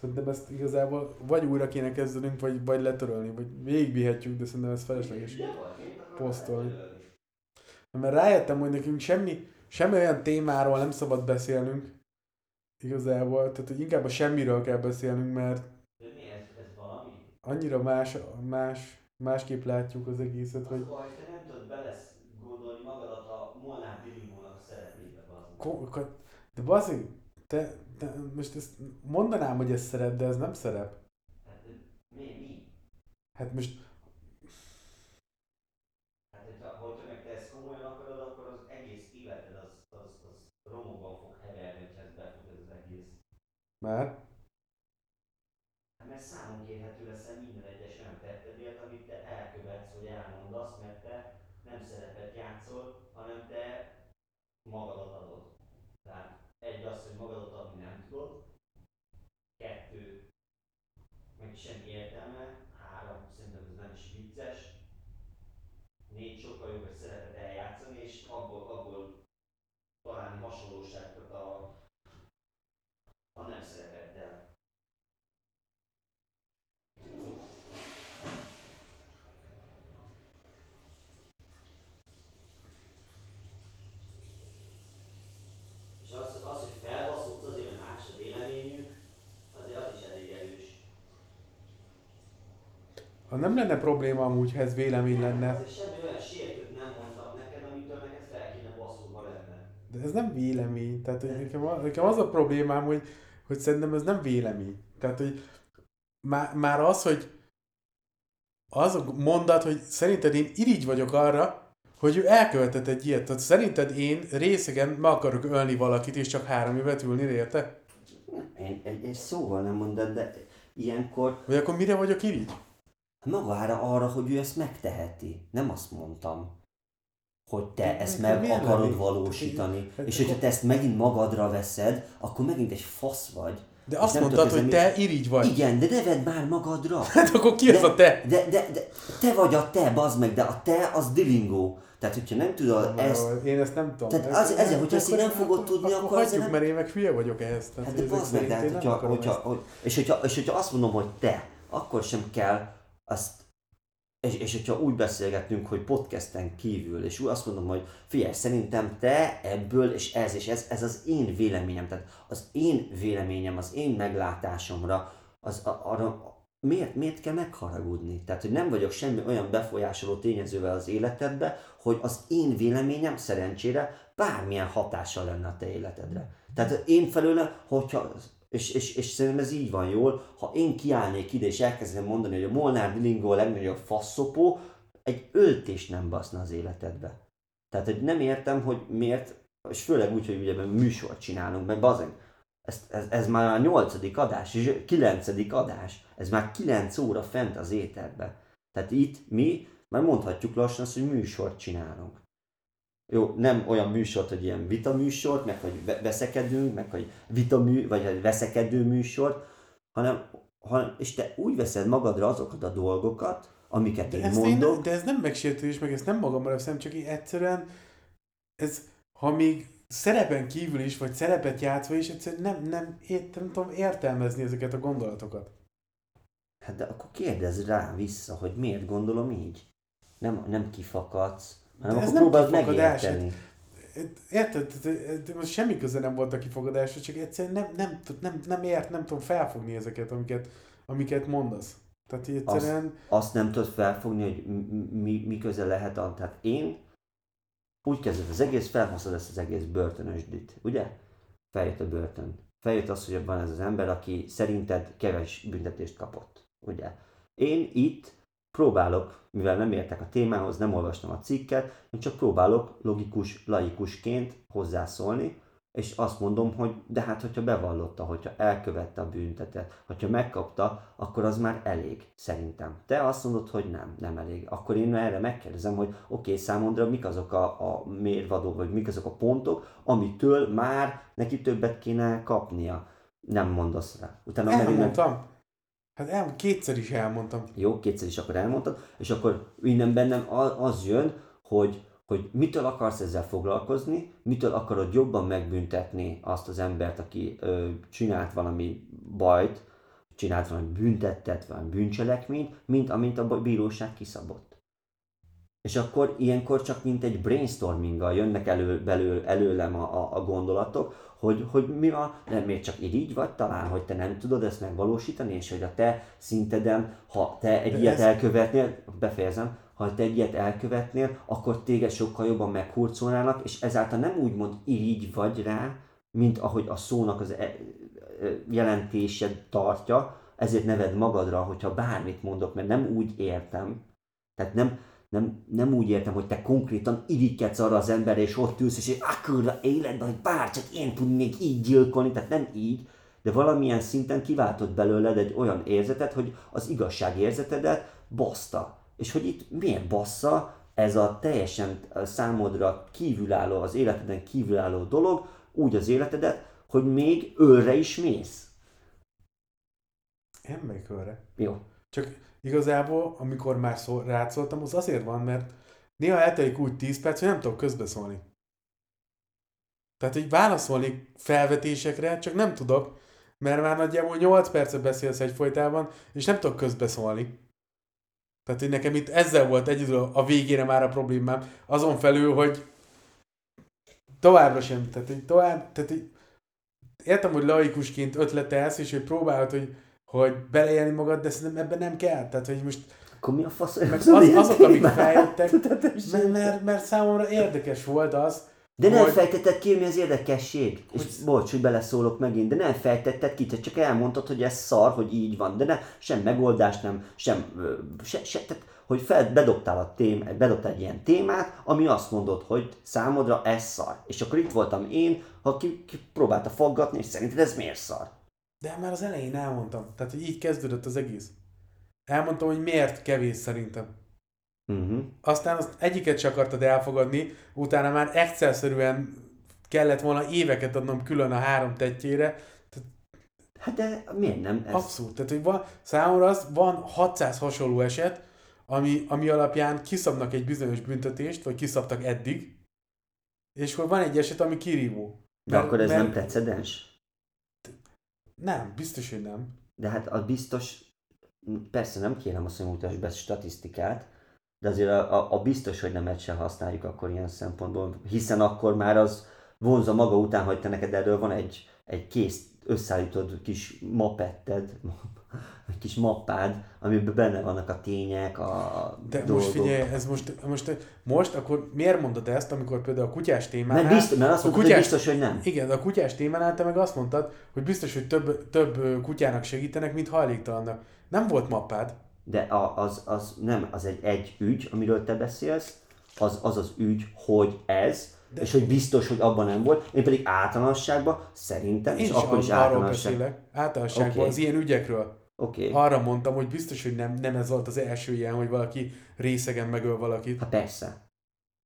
Szerintem ezt igazából vagy újra kéne kezdenünk, vagy letörölni, vagy végigvihetjük, de szerintem ez felesleges posztolni. Mert rájöttem, hogy nekünk semmi olyan témáról nem szabad beszélnünk, igazából, tehát hogy inkább a semmiről kell beszélnünk, mert ez valami? Annyira másképp látjuk az egészet, hogy... Akkor, hogy te nem tudod beleszgondolni magadat a Molnár Dillingónak szeretnébe, bazdmeg. De bazdmeg, te most ezt mondanám, hogy ez szerep, de ez nem szerep. Hát mi? Hát most... Már? ezt, hogy elmondasz, mert te nem szerepet játszol, hanem te magadat adod. Tehát egy az, hogy magadat adni nem tudod, 2, meg semmi értelme, 3, szerintem ez nem is vicces, 4, sokkal jobb egy szerepet eljátszani, és abból találni hasonlóságokat a nem szerepeddel. És az, hogy felbaszódsz, azért a más a véleményük, azért az is elég erős. Ha nem lenne probléma amúgy, ha ez vélemény lenne. Ez semmi olyan sértőt nem mondtam neked, amitől neked fel kéne baszódva lenne. De ez nem vélemény. Tehát hogy nekem az a problémám, hogy szerintem ez nem vélemény. Tehát, hogy már az, hogy az a mondat, hogy szerinted én irigy vagyok arra, hogy ő elkövetett egy ilyet. Tehát szerinted én részegen meg akarok ölni valakit, és csak 3 évet ülni érte? Egy szóval nem mondod, de ilyenkor... Vagy akkor mire vagyok irigy? Magára arra, hogy ő ezt megteheti. Nem azt mondtam, hogy te ezt meg akarod valósítani. És hogyha te ezt megint magadra veszed, akkor megint egy fasz vagy. De azt mondtad, hogy te irigy vagy. Igen, de ne vedd már magadra. Hát akkor ki az a te? De te vagy a te, bazd meg, de a te az Dillingó. Tehát, hogyha nem tudod ezt... Én ezt nem tudom. Tehát ezzel, hogyha ezt nem fogod tudni, akkor... Hagyjuk, mert én meg hülye vagyok ehhez. Hát de bazd meg, de hogyha azt mondom, hogy te, akkor sem kell azt... És hogyha úgy beszélgetünk, hogy podcasten kívül, és úgy azt mondom, hogy figyelj, szerintem te ebből, és ez az én véleményem, tehát az én véleményem, az én meglátásomra, arra miért kell megharagudni? Tehát, hogy nem vagyok semmi olyan befolyásoló tényezővel az életedbe, hogy az én véleményem szerencsére bármilyen hatással lenne a te életedre. Tehát én felőle, hogyha... És szerintem ez így van jól, ha én kiállnék ide és elkezdem mondani, hogy a Molnár Dillingó a legnagyobb faszopó, egy öltést nem baszna az életedbe. Tehát, hogy nem értem, hogy miért, és főleg úgy, hogy ugye műsort csinálunk, mert bazen, ez már a 8. adás, és 9. adás, ez már 9 óra fent az éterben. Tehát itt mi már mondhatjuk lassan azt, hogy műsort csinálunk. Jó, nem olyan műsort, hogy ilyen vita műsort, meg hogy veszekedünk, meg hogy vagy veszekedő műsort, hanem és te úgy veszed magadra azokat a dolgokat, amiket de én mondok. De ez nem megsértődés, meg ezt nem magamra veszem, csak így egyszerűen ez, ha még szerepen kívül is, vagy szerepet játszva is, egyszerűen nem tudom értelmezni ezeket a gondolatokat. Hát de akkor kérdezz rá vissza, hogy miért gondolom így. Nem kifakadsz. Hanem akkor próbáld megérteni. Érted? Most semmi köze nem volt a kifogadásra, csak egyszerűen nem tudom felfogni ezeket, amiket mondasz. Tehát egyszerűen... Azt nem tudod felfogni, hogy mi köze lehet annak. Tehát én úgy kezdett az egész, felhoztad ezt az egész börtönösdit, ugye? Feljött a börtön. Feljött az, hogy van ez az ember, aki szerinted kevés büntetést kapott, ugye? Én itt próbálok, mivel nem értek a témához, nem olvastam a cikket, én csak próbálok logikus, laikusként hozzászólni, és azt mondom, hogy de hát, hogyha bevallotta, hogyha elkövette a bűntetet, hogyha megkapta, akkor az már elég, szerintem. Te azt mondod, hogy nem elég. Akkor én erre megkérdezem, hogy oké, számodra mik azok a mérvadók, vagy mik azok a pontok, amitől már neki többet kéne kapnia. Nem mondasz rá. Utána elmondtam. Hát kétszer is elmondtam. Jó, kétszer is akkor elmondtad, és akkor innen bennem az jön, hogy mitől akarsz ezzel foglalkozni, mitől akarod jobban megbüntetni azt az embert, aki csinált valami bajt, csinált valami büntettet, valami bűncselekményt, mint amint a bíróság kiszabott. És akkor ilyenkor csak mint egy brainstorminggal jönnek előlem a gondolatok, hogy mi van, de miért csak így vagy, talán, hogy te nem tudod ezt megvalósítani, és hogy a te szinteden, ha te egy ilyet elkövetnél, befejezem, ha te egy ilyet elkövetnél, akkor téged sokkal jobban meghurcolnának, és ezáltal nem úgy mond, így vagy rá, mint ahogy a szónak az jelentése tartja, ezért ne vedd magadra, hogyha bármit mondok, mert nem úgy értem, tehát nem úgy értem, hogy te konkrétan irigykedsz arra az emberre, és ott ülsz, és akkora életben, hogy bárcsak én tudnék így gyilkolni, tehát nem így, de valamilyen szinten kiváltott belőled egy olyan érzetet, hogy az igazság érzetedet baszta. és hogy itt miért bassza ez a teljesen számodra kívülálló, az életeden kívülálló dolog, úgy az életedet, hogy még őrre is mész. Én még őrre. Jó. Csak igazából, amikor már rászóltam, az azért van, mert néha eltelik úgy 10 perc, hogy nem tudok közbeszólni. Tehát így válaszolni felvetésekre, csak nem tudok, mert már nagyjából 8 percet beszélsz egyfolytában, és nem tudok közbeszólni. Tehát, hogy nekem itt ezzel volt egyedül a végére már a problémám, azon felül, hogy továbbra sem, tehát így értem, hogy laikusként ötletelsz, és hogy próbálod, hogy beleélni magad, de szerintem ebben nem kell. Tehát, hogy most... Akkor mi a fasz? Azok, amik feljöttek, mert számomra érdekes volt az, de nem fejtetted ki, mi az érdekesség. És bocs, hogy beleszólok megint, de nem fejtetted ki, te csak elmondtad, hogy ez szar, hogy így van, de ne, sem megoldást nem, tehát, hogy bedobtál egy ilyen témát, ami azt mondod, hogy számodra ez szar. És akkor itt voltam én, aki próbálta foggatni, és szerinted ez miért szar? De már az elején elmondtam, tehát hogy így kezdődött az egész. Elmondtam, hogy miért kevés szerintem. Uh-huh. Aztán azt egyiket se akartad elfogadni, utána már egyszerűen kellett volna éveket adnom külön a három tettjére. Hát de miért nem ez? Abszolút. Tehát, hogy számomra az van 600 hasonló eset, ami alapján kiszabnak egy bizonyos büntetést, vagy kiszabtak eddig, és akkor van egy eset, ami kirívó. De akkor ez nem precedens? Nem, biztos, hogy nem. De hát a biztos, persze nem kérem azt, hogy mutasd be statisztikát, de azért a biztos, hogy nem ezt sem használjuk akkor ilyen szempontból, hiszen akkor már az vonza maga után, hogy te neked erről van egy kész összeállított kis mapetted, egy kis mappád, amiben benne vannak a tények, a de dolgok. Most figyelj, ez most akkor miért mondod ezt, amikor például a kutyás témánál... Mert, mert azt mondtad, hogy biztos, hogy nem. Igen, a kutyás témánál te meg azt mondtad, hogy biztos, hogy több kutyának segítenek, mint hajléktalannak. Nem volt mappád. De az nem, az egy ügy, amiről te beszélsz, az ügy, hogy ez, de és hogy biztos, hogy abban nem volt. Én pedig általánosságban szerintem, és akkor is általánosságban, okay. Az ilyen ügyekről. Okay. Arra mondtam, hogy biztos, hogy nem ez volt az első ilyen, hogy valaki részegen megöl valakit. Hát persze.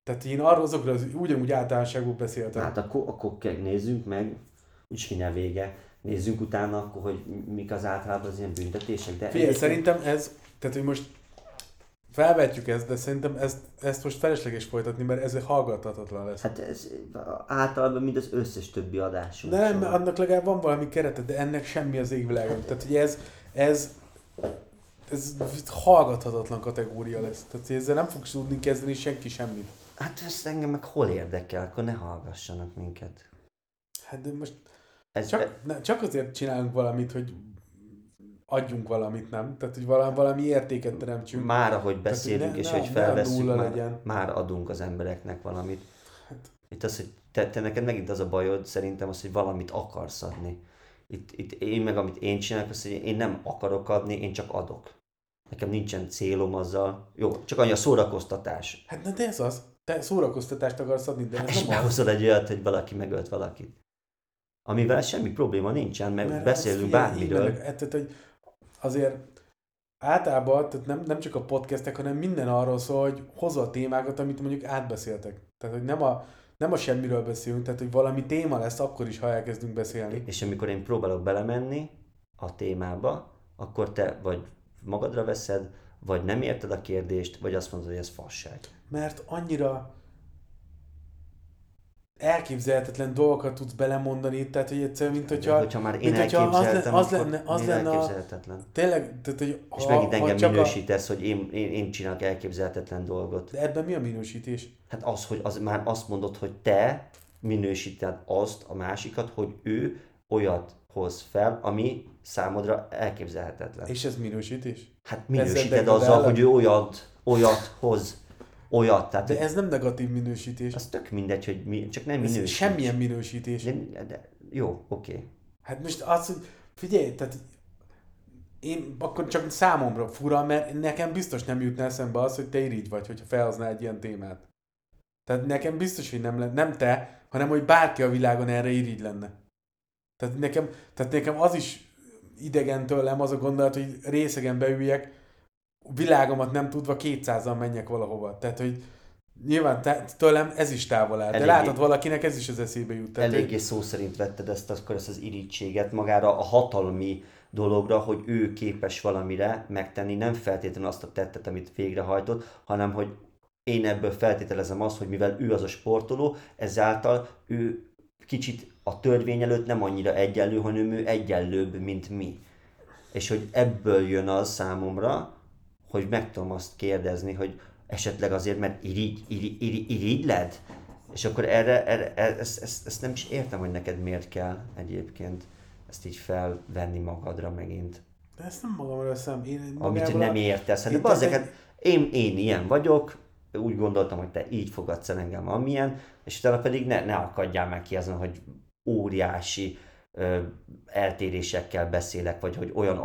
Tehát én arról azokról ugyanúgy általánosságban beszéltem. Hát akkor nézzünk meg, úgy kéne vége. Nézzünk utána akkor, hogy mik az általában az ilyen büntetések. De figyelj, szerintem ez... Tehát, hogy most felvetjük ezt, de szerintem ezt most felesleges folytatni, mert ez hallgathatatlan lesz. Hát ez általában mind az összes többi adásunk. De nem, annak legalább van valami kerete, de ennek semmi az égvilágon. Hát, tehát, hogy ez hallgathatatlan kategória lesz. Tehát, hogy ezzel nem fogsz tudni kezdeni senki semmit. Hát ezt engem meg hol érdekel, akkor ne hallgassanak minket. Hát de most csak azért csinálunk valamit, hogy adjunk valamit, nem? Tehát, hogy valami értéket teremtsünk. Már ahogy beszélünk, tehát, és hogy felveszünk, már adunk az embereknek valamit. Hát. Itt az, hogy te neked megint az a bajod, szerintem az, hogy valamit akarsz adni. Itt én meg, amit én csinálok, az, hogy én nem akarok adni, én csak adok. Nekem nincsen célom azzal. Jó, csak annyi a szórakoztatás. Hát na, de ez az. Te szórakoztatást akarsz adni, de hát, és behozod egy olyat, hogy valaki megölt valakit. Amivel semmi probléma nincsen, mert beszélünk bármiről. Azért általában tehát nem csak a podcastek, hanem minden arról szól, hogy hozol témákat, amit mondjuk átbeszéltek. Tehát, hogy nem a semmiről beszélünk, tehát, hogy valami téma lesz akkor is, ha elkezdünk beszélni. És amikor én próbálok belemenni a témába, akkor te vagy magadra veszed, vagy nem érted a kérdést, vagy azt mondod, hogy ez fasság. Mert annyira elképzelhetetlen dolgokat tudsz belemondani, tehát hogy egyszerűen, mint hogyha... Hogyha már én elképzeltem, az lenne elképzelhetetlen. Tényleg, tehát hogy... És megint engem minősítesz, hogy én csinálok elképzelhetetlen dolgot. De ebben mi a minősítés? Hát az, hogy már azt mondod, hogy te minősíted azt a másikat, hogy ő olyat hoz fel, ami számodra elképzelhetetlen. És ez minősítés? Hát minősíted azzal, hogy ő olyat hoz. Olyat, tehát de ez nem negatív minősítés. Az tök mindegy, hogy csak nem minősítés. Ez semmilyen minősítés. De jó, oké. Hát most az, hogy figyelj, tehát én akkor csak számomra fura, mert nekem biztos nem jutna eszembe az, hogy te irigy vagy, hogyha felhoznál egy ilyen témát. Tehát nekem biztos, hogy nem te, hanem hogy bárki a világon erre irigy lenne. Tehát nekem az is idegen tőlem az a gondolat, hogy részegen beüljek, világomat nem tudva 200-an menjek valahova. Tehát, hogy nyilván tőlem ez is távol áll. De látod valakinek, ez is az eszébe jut. Eléggé szó szerint vetted ezt az irítséget magára a hatalmi dologra, hogy ő képes valamire megtenni, nem feltétlenül azt a tettet, amit végrehajtott, hanem hogy én ebből feltételezem azt, hogy mivel ő az a sportoló, ezáltal ő kicsit a törvény előtt nem annyira egyenlő, hanem ő egyenlőbb, mint mi. És hogy ebből jön az számomra, hogy meg tudom azt kérdezni, hogy esetleg azért, mert irigyled? És akkor erre ezt nem is értem, hogy neked miért kell egyébként ezt így felvenni magadra megint. De ezt nem magamra szemben. Amit nem értesz. Hát én ilyen vagyok, úgy gondoltam, hogy te így fogadsz el engem amilyen, és utána pedig ne akadjál meg ki azon, hogy óriási eltérésekkel beszélek, vagy hogy olyan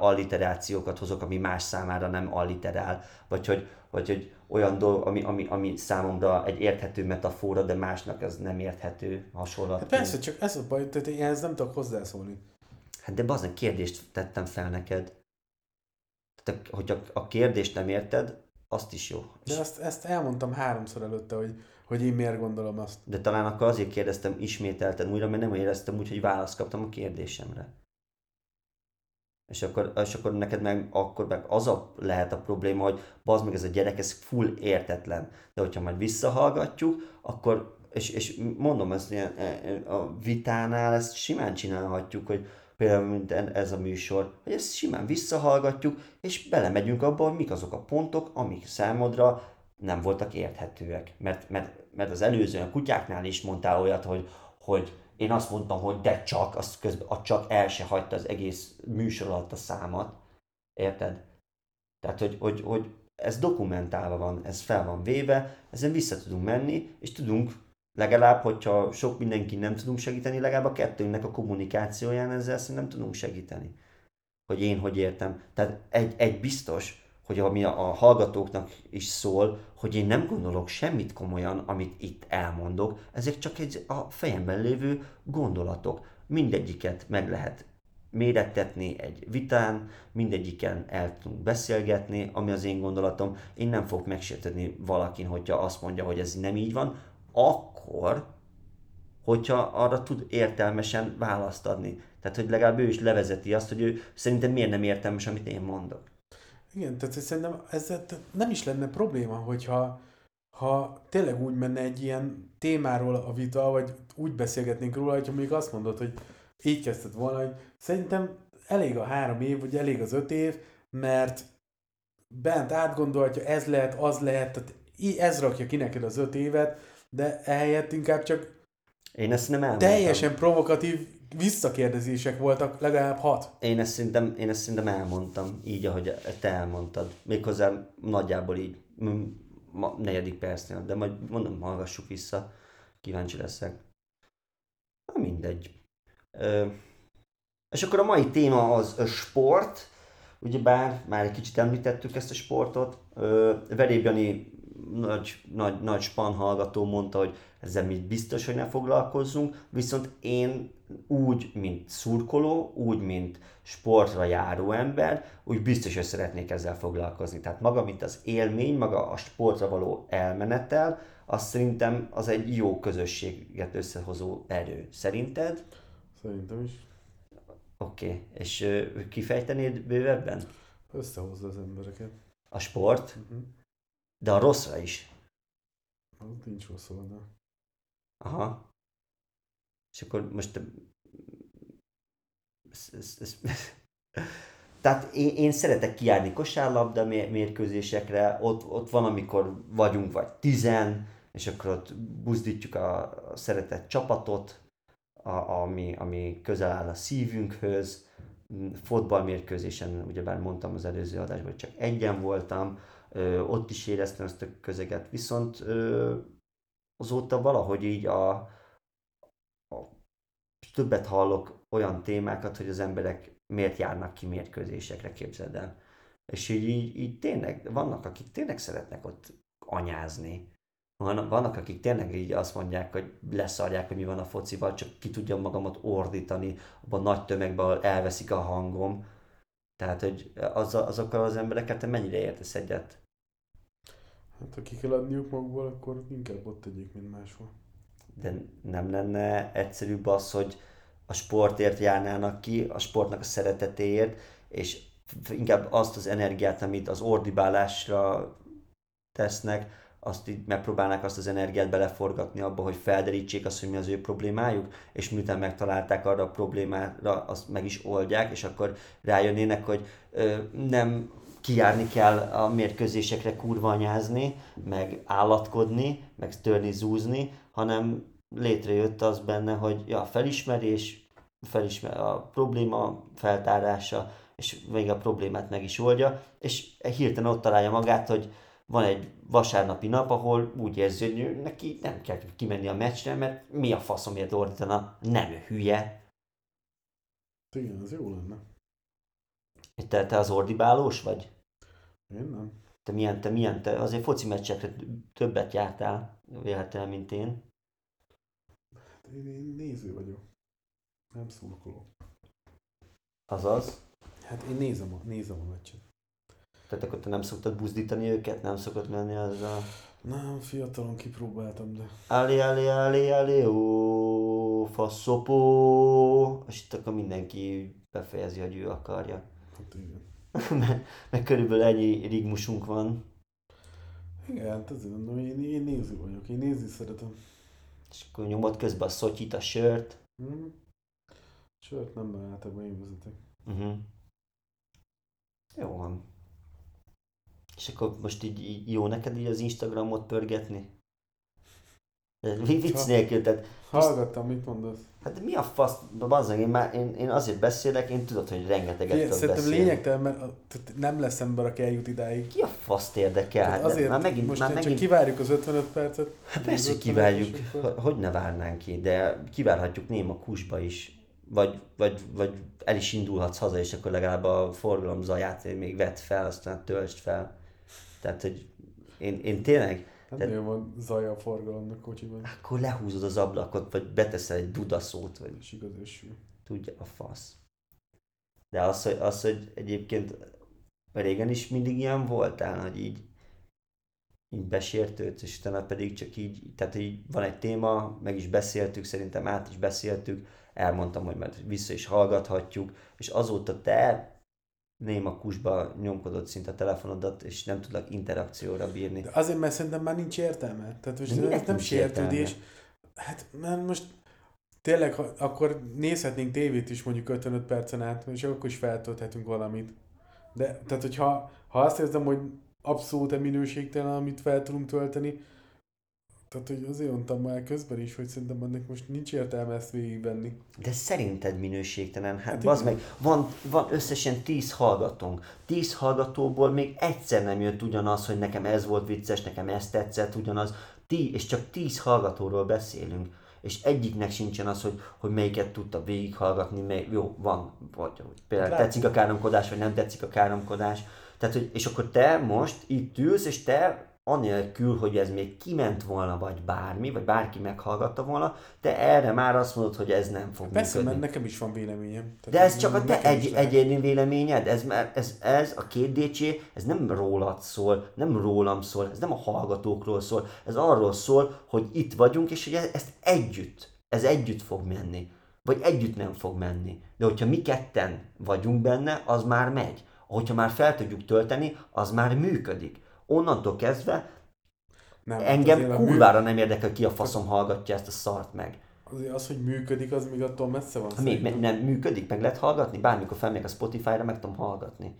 alliterációkat hozok, ami más számára nem alliterál, vagy hogy olyan dolog, ami számomra egy érthető metafora, de másnak ez nem érthető hasonlat. Hát persze, csak ez a baj, tehát én ezt nem tudok hozzászólni. Hát de bazdmeg, kérdést tettem fel neked. Tehát, hogy a kérdést nem érted, azt is jó. De ezt elmondtam 3-szor előtte, hogy én miért gondolom azt. De talán akkor azért kérdeztem ismételten újra, mert nem éreztem úgy, hogy választ kaptam a kérdésemre. És akkor neked meg az lehet a probléma, hogy bazd meg, ez a gyerek, ez full értetlen. De hogyha majd visszahallgatjuk, akkor, és mondom, ezt ilyen, a vitánál ezt simán csinálhatjuk, hogy például mint ez a műsor, hogy ezt simán visszahallgatjuk, és belemegyünk abba, hogy mik azok a pontok, amik számodra nem voltak érthetőek. Mert az előző, a kutyáknál is mondtál olyat, hogy én azt mondtam, hogy de csak, azt közben a csak el se hagyta az egész műsor alatt a számat. Érted? Tehát, hogy ez dokumentálva van, ez fel van véve, ezen vissza tudunk menni, és tudunk legalább, hogyha sok mindenki nem tudunk segíteni, legalább a kettőnknek a kommunikációján ezzel szerintem tudunk segíteni. Hogy én hogy értem. Tehát egy biztos, hogy ami a hallgatóknak is szól, hogy én nem gondolok semmit komolyan, amit itt elmondok, ezek csak a fejemben lévő gondolatok. Mindegyiket meg lehet mérettetni egy vitán, mindegyiken el tudunk beszélgetni, ami az én gondolatom. Én nem fogok megsértődni valakin, hogyha azt mondja, hogy ez nem így van, akkor, hogyha arra tud értelmesen választ adni. Tehát, hogy legalább ő is levezeti azt, hogy ő szerintem miért nem értelmes, amit én mondok. Igen, tehát szerintem ez nem is lenne probléma, hogyha tényleg úgy menne egy ilyen témáról a vita, vagy úgy beszélgetnénk róla, hogyha még azt mondod, hogy így kezdted volna, hogy szerintem elég a 3 év, vagy elég az 5 év, mert bent átgondolhatja, ez lehet, az lehet, tehát ez rakja ki neked az 5 évet, de ehelyett inkább csak én ezt nem elmondtam. Teljesen provokatív visszakérdezések voltak, legalább 6. Én ezt szerintem elmondtam, így, ahogy te elmondtad. Méghozzá nagyjából így, 4. percnél, de majd mondom, hallgassuk vissza, kíváncsi leszek. Na mindegy. És akkor a mai téma az a sport, ugyebár már egy kicsit említettük ezt a sportot. Veréb Jani nagy span hallgató mondta, hogy ezzel mi biztos, hogy nem foglalkozzunk, viszont én úgy, mint szurkoló, úgy, mint sportra járó ember, úgy biztos, hogy szeretnék ezzel foglalkozni. Tehát maga, mint az élmény, maga a sportra való elmenetel, azt szerintem az egy jó közösséget összehozó erő. Szerinted? Szerintem is. Oké. És kifejtenéd bővebben? Összehozza az embereket. A sport? Uh-huh. De a rosszra is. Ott nincs rossz oldal. Aha. És akkor most... Tehát én szeretek kijárni kosárlabda mérkőzésekre, ott van, amikor vagyunk vagy 10, és akkor ott buzdítjuk a szeretett csapatot, ami közel áll a szívünkhöz. Fotballmérkőzésen, ugyebár mondtam az előző adásban, csak 1-en voltam, ott is éreztem ezt a közeget, viszont azóta valahogy így többet hallok olyan témákat, hogy az emberek miért járnak ki mérkőzésekre, képzeld el. És így tényleg vannak, akik tényleg szeretnek ott anyázni. Vannak, akik tényleg így azt mondják, hogy leszarják, hogy mi van a focival, csak ki tudjam magamat ordítani abban a nagy tömegben, ahol elveszik a hangom. Tehát, hogy azokkal az embereket te mennyire értesz egyet? Hát, ha ki kell adniuk magukból, akkor inkább ott tegyék, mint máshol. De nem lenne egyszerűbb az, hogy a sportért járnának ki, a sportnak a szeretetéért, és inkább azt az energiát, amit az ordibálásra tesznek, azt így megpróbálnák azt az energiát beleforgatni abba, hogy felderítsék azt, hogy mi az ő problémájuk, és miután megtalálták arra a problémára, azt meg is oldják, és akkor rájönnének, hogy nem kijárni kell a mérkőzésekre kurvanyázni, meg állatkodni, meg törni, zúzni, hanem létrejött az benne, hogy ja, felismer a probléma feltárása, és még a problémát meg is oldja, és hirtelen ott találja magát, hogy van egy vasárnapi nap, ahol úgy érzi, hogy neki nem kell kimenni a meccsre, mert mi a faszomért ordítana, nem hülye. Igen, ez jó lenne. Te az ordibálós vagy? Én nem. Te azért foci meccsekre többet jártál, véletlenül, mint én. Én néző vagyok. Nem szurkoló. Azaz? Hát én nézem a meccset. Tehát akkor te nem szoktad buzdítani őket? Nem szokott menni azzal? Nem, fiatalon kipróbáltam, de... Állé, ó, faszopó! És itt akkor mindenki befejezi, hogy ő akarja. Hát igen. Meg körülbelül ennyi rigmusunk van. Igen, hát azért mondom, én néző vagyok, én nézni szeretem. És akkor nyomod közben a szotyit, a sört. Sört nem, mert általában én vezetek. Jó van. És akkor most így jó neked így az Instagramot pörgetni? Vicc nélkül, tehát... Hallgattam, mit mondasz? Hát mi a fasz, bazzag, én azért beszélek, én tudod, hogy rengeteget kell beszélni. Szerintem lényegtelen, mert nem lesz ember, aki eljut idáig. Ki a faszt érdekel? Hát azért, már megint... csak kivárjuk az 55 percet. Hát persze, hogy kivárjuk, hogy ne várnánk ki, de kivárhatjuk néma kusba is. Vagy el is indulhatsz haza, és akkor legalább a forgalom zaját még vedd fel, aztán töltsd fel. Tehát, hogy én tényleg... Nem nagyon van zaj a forgalomnak kocsiban. Akkor lehúzod az ablakot, vagy beteszel egy dudaszót, vagy... És igazos. Tudja, a fasz. De az, hogy egyébként régen is mindig ilyen voltál, hogy így besértődsz, és utána pedig csak így... Tehát így van egy téma, meg is beszéltük, szerintem át is beszéltük, elmondtam, hogy majd vissza is hallgathatjuk, és azóta te néma kusba nyomkodod szinte a telefonodat, és nem tudlak interakcióra bírni. De azért, mert szerintem már nincs értelme. Tehát most ez nem sértődés. Hát már most tényleg, akkor nézhetnénk tévét is mondjuk 55 percen át, és akkor is feltölthetünk valamit. De, tehát hogyha azt érzem, hogy abszolút minőségtelen, amit fel tudunk tölteni, tehát, hogy azért mondtam már közben is, hogy szerintem ennek most nincs értelme ezt végigvenni. De szerinted minőségtelen? Hát bazd meg, van összesen 10 hallgatónk. 10 hallgatóból még egyszer nem jött ugyanaz, hogy nekem ez volt vicces, nekem ez tetszett, ugyanaz. És csak 10 hallgatóról beszélünk. És egyiknek sincsen az, hogy melyiket tudta végighallgatni, jó, van, vagy például tetszik a káromkodás, vagy nem tetszik a káromkodás. Tehát, hogy, és akkor te most itt ülsz, és te... anélkül, hogy ez még kiment volna, vagy bármi, vagy bárki meghallgatta volna, te erre már azt mondod, hogy ez nem fog működni. Persze, mert nekem is van véleményem. Tehát de ez csak a te egyéni véleményed, ez a 2DC, ez nem rólad szól, nem rólam szól, ez nem a hallgatókról szól, ez arról szól, hogy itt vagyunk, és hogy ez együtt fog menni, vagy együtt nem fog menni. De hogyha mi ketten vagyunk benne, az már megy. Hogyha már fel tudjuk tölteni, az már működik. Onnantól kezdve nem, engem kurvára nem érdekel, ki a faszom hallgatja ezt a szart meg. Az, hogy működik, az még attól messze van. Ha még nem működik, meg lehet hallgatni? Bármikor felmegyek a Spotify-ra, meg tudom hallgatni.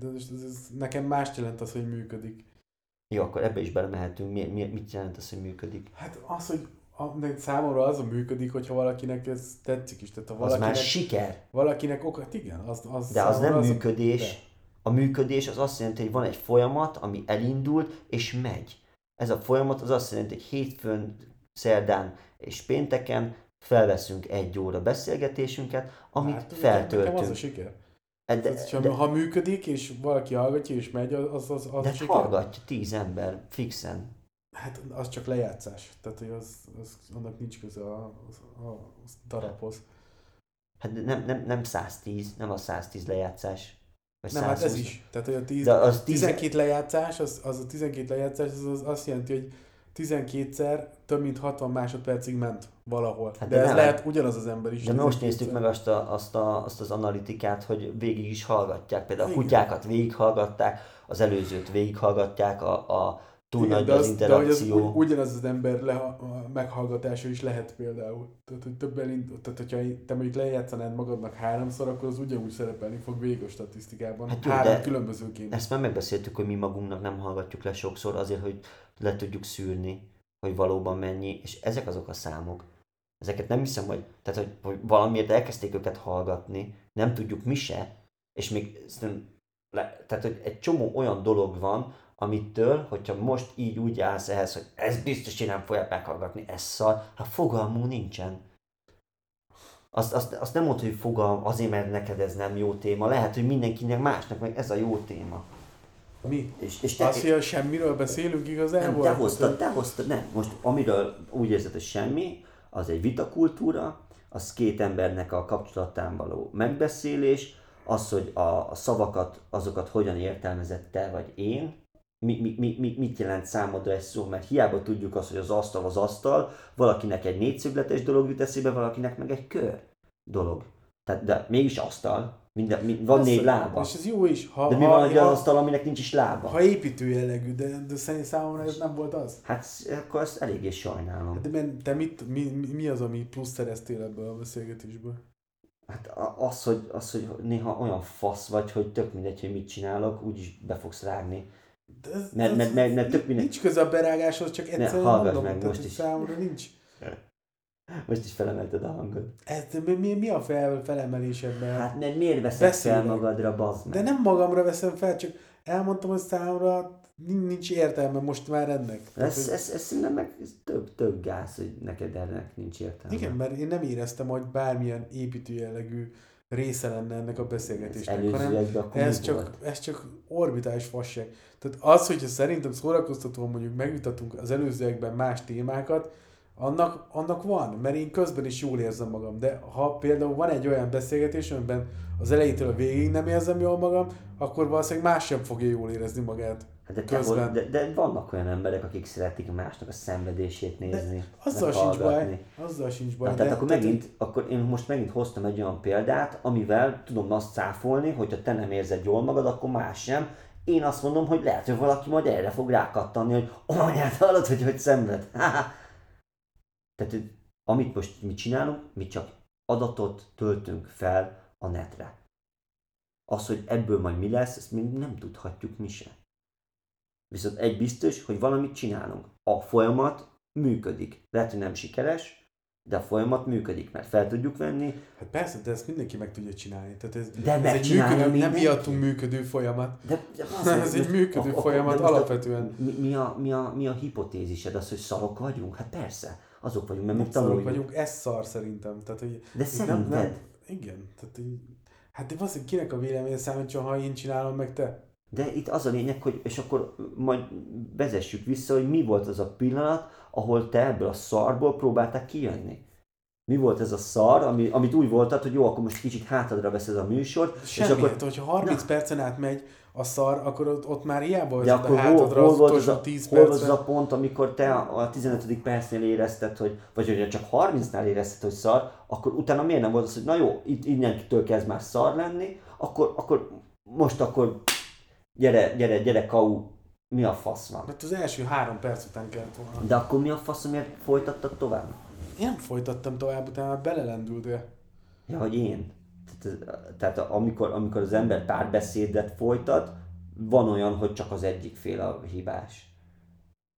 De ez nekem mást jelent az, hogy működik. Jó, akkor ebbe is belemehetünk. Mit jelent az, hogy működik? Hát az, hogy számomra az a működik, hogyha valakinek ez tetszik is. Tehát, ha valakinek, az már siker. Valakinek okat, igen. De az nem az működés. A működés az azt jelenti, hogy van egy folyamat, ami elindult és megy. Ez a folyamat az azt jelenti, hogy hétfőn, szerdán és pénteken felveszünk 1 óra beszélgetésünket, amit hát, feltöltünk. Nekem az a siker. De ha működik és valaki hallgatja és megy, az de siker. De hallgatja 10 ember fixen. Hát az csak lejátszás, tehát hogy az annak nincs köze a darabhoz. Hát nem 110, nem a 110 lejátszás. Nem, hát ez is. Tehát, hogy a 12 lejátszás, az a 12 lejátszás, az azt jelenti, hogy 12-szer több mint 60 másodpercig ment valahol. Hát de ez lehet ugyanaz az ember is. De most néztük meg azt az analitikát, hogy végig is hallgatják. Például a kutyákat végighallgatták, az előzőt végighallgatják, a túl nagy az interakció. De hogy ugyanaz az ember meghallgatása is lehet például. Tehát, hogy hogyha te mondjuk lejátszanád magadnak 3-szor, akkor az ugyanúgy szerepelni fog végig a statisztikában. Hát jó, 3 különbözőként. Ezt már megbeszéltük, hogy mi magunknak nem hallgatjuk le sokszor azért, hogy le tudjuk szűrni, hogy valóban mennyi, és ezek azok a számok. Ezeket nem hiszem, hogy valamiért elkezdték őket hallgatni, nem tudjuk mi se, és még tehát, hogy egy csomó olyan dolog van, amitől, hogyha most így úgy állsz ehhez, hogy ez biztos, hogy nem fogják meghallgatni, ez szar, hát fogalmú nincsen. Azt nem mondta, hogy fogalm, azért, mert neked ez nem jó téma, lehet, hogy mindenkinek másnak, meg ez a jó téma. Mi? És semmiről beszélünk igazából? Nem, te hoztad, nem. Most amiről úgy érzed, hogy semmi, az egy vitakultúra, az két embernek a kapcsolatán való megbeszélés, az, hogy a szavakat, azokat hogyan értelmezett te vagy én, mit jelent számodra egy szó, mert hiába tudjuk azt, hogy az asztal, valakinek egy négyszögletes dolog jut eszébe, valakinek meg egy kör dolog. Tehát, de mégis asztal. Van négy lába. És ez jó is. De mi van egy asztal, aminek nincs is lába? Ha építő jellegű, de számomra ez nem volt az. Hát akkor ezt eléggé sajnálom. De te mi az, ami plusz szereztél ebből a beszélgetésből? Hát az, hogy néha olyan fasz vagy, hogy tök mindegy, hogy mit csinálok, úgyis be fogsz rágni. Mert tök mindegy. Nincs köze a berágáshoz, csak egyszerűen mondom, meg most is. Számomra nincs. Most is felemelted a hangod. Mi a felemelésebben? Hát mert miért veszed fel magadra, bazd meg? De nem magamra veszem fel, csak elmondtam, hogy számomra nincs értelme most már ennek. Ez szerintem meg több gáz, hogy neked ennek nincs értelme. Igen, mert én nem éreztem, hogy bármilyen építőjellegű része lenne ennek a beszélgetésnek, hanem ez csak orbitális fasság. Tehát az, hogyha szerintem szórakoztatóan mondjuk megvitatunk az előzőekben más témákat, annak van, mert én közben is jól érzem magam, de ha például van egy olyan beszélgetés, amiben az elejétől a végig nem érzem jól magam, akkor valószínűleg más sem fogja jól érezni magát. De vannak olyan emberek, akik szeretik másnak a szenvedését nézni. De azzal sincs baj. Na, tehát akkor én most megint hoztam egy olyan példát, amivel tudom azt cáfolni, hogyha te nem érzed jól magad, akkor más sem. Én azt mondom, hogy lehet, hogy valaki majd erre fog rákattanni, hogy anyád, hallod, hogy szenved. Tehát amit most mi csinálunk, mi csak adatot töltünk fel a netre. Az, hogy ebből majd mi lesz, ezt még nem tudhatjuk mi sem. Viszont egy biztos, hogy valamit csinálunk. A folyamat működik. Lehet, hogy nem sikeres, de a folyamat működik, mert fel tudjuk venni. Hát persze, de ezt mindenki meg tudja csinálni. Tehát ez egy működő, nem miattunk működő folyamat. Ez egy működő folyamat alapvetően. Mi a hipotézised? Az, hogy szarok vagyunk? Hát persze. Azok vagyunk, mert még tanuljuk. Vagyunk, ez szar szerintem. Tehát, hogy de szerinted? Nem, igen. Tehát, de valószínűleg kinek a véleménye számít, ha én csinálom, meg te? De itt az a lényeg, hogy és akkor majd vezessük vissza, hogy mi volt az a pillanat, ahol te ebből a szarból próbáltál kijönni. Mi volt ez a szar, amit úgy voltad, hogy jó, akkor most kicsit hátadra veszed a műsort. Semmi, és akkor, hát, hogyha 30 percen átmegy a szar, akkor ott már hiába az a hátadra az utolsó 10 percen. Hol az a pont, amikor te a 15. percnél érezted, vagy csak 30-nál érezted, hogy szar, akkor utána miért nem volt az, hogy na jó, innentől kezd már szar lenni, akkor most gyere, Kau, mi a fasz van? Mert az első 3 perc után kellett volna. De akkor mi a fasz, miért folytattad tovább? Én nem folytattam tovább, utána már belelendültél. Ja, hogy én. Tehát amikor az ember párbeszédet folytat, van olyan, hogy csak az egyik fél a hibás.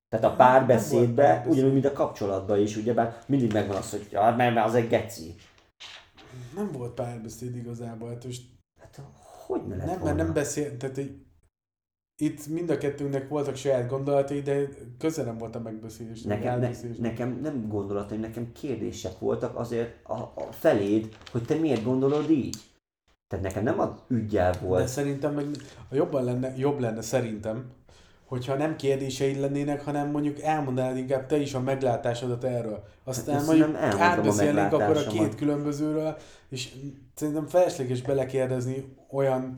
Tehát a párbeszédben, ugyanúgy, mint a kapcsolatban is, ugyebár mindig megvan az, hogy ja, mert az egy geci. Nem volt párbeszéd igazából. Hát hogy ne lett volna? Mert nem beszélt, tehát itt mind a kettőnknek voltak saját gondolatai, de közel nem volt a megbeszélés. Nekem nem gondolataim, nekem kérdések voltak azért a feléd, hogy te miért gondolod így. Tehát nekem nem az üggyel volt. De szerintem meg jobb lenne szerintem, hogyha nem kérdéseid lennének, hanem mondjuk elmondanád inkább te is a meglátásodat erről. Aztán hát mondjuk átbeszélnénk akkor a két különbözőről, és szerintem felesleges belekérdezni olyan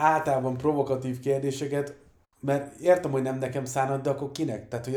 általában provokatív kérdéseket, mert értem, hogy nem nekem szánod, de akkor kinek? Tehát, hogy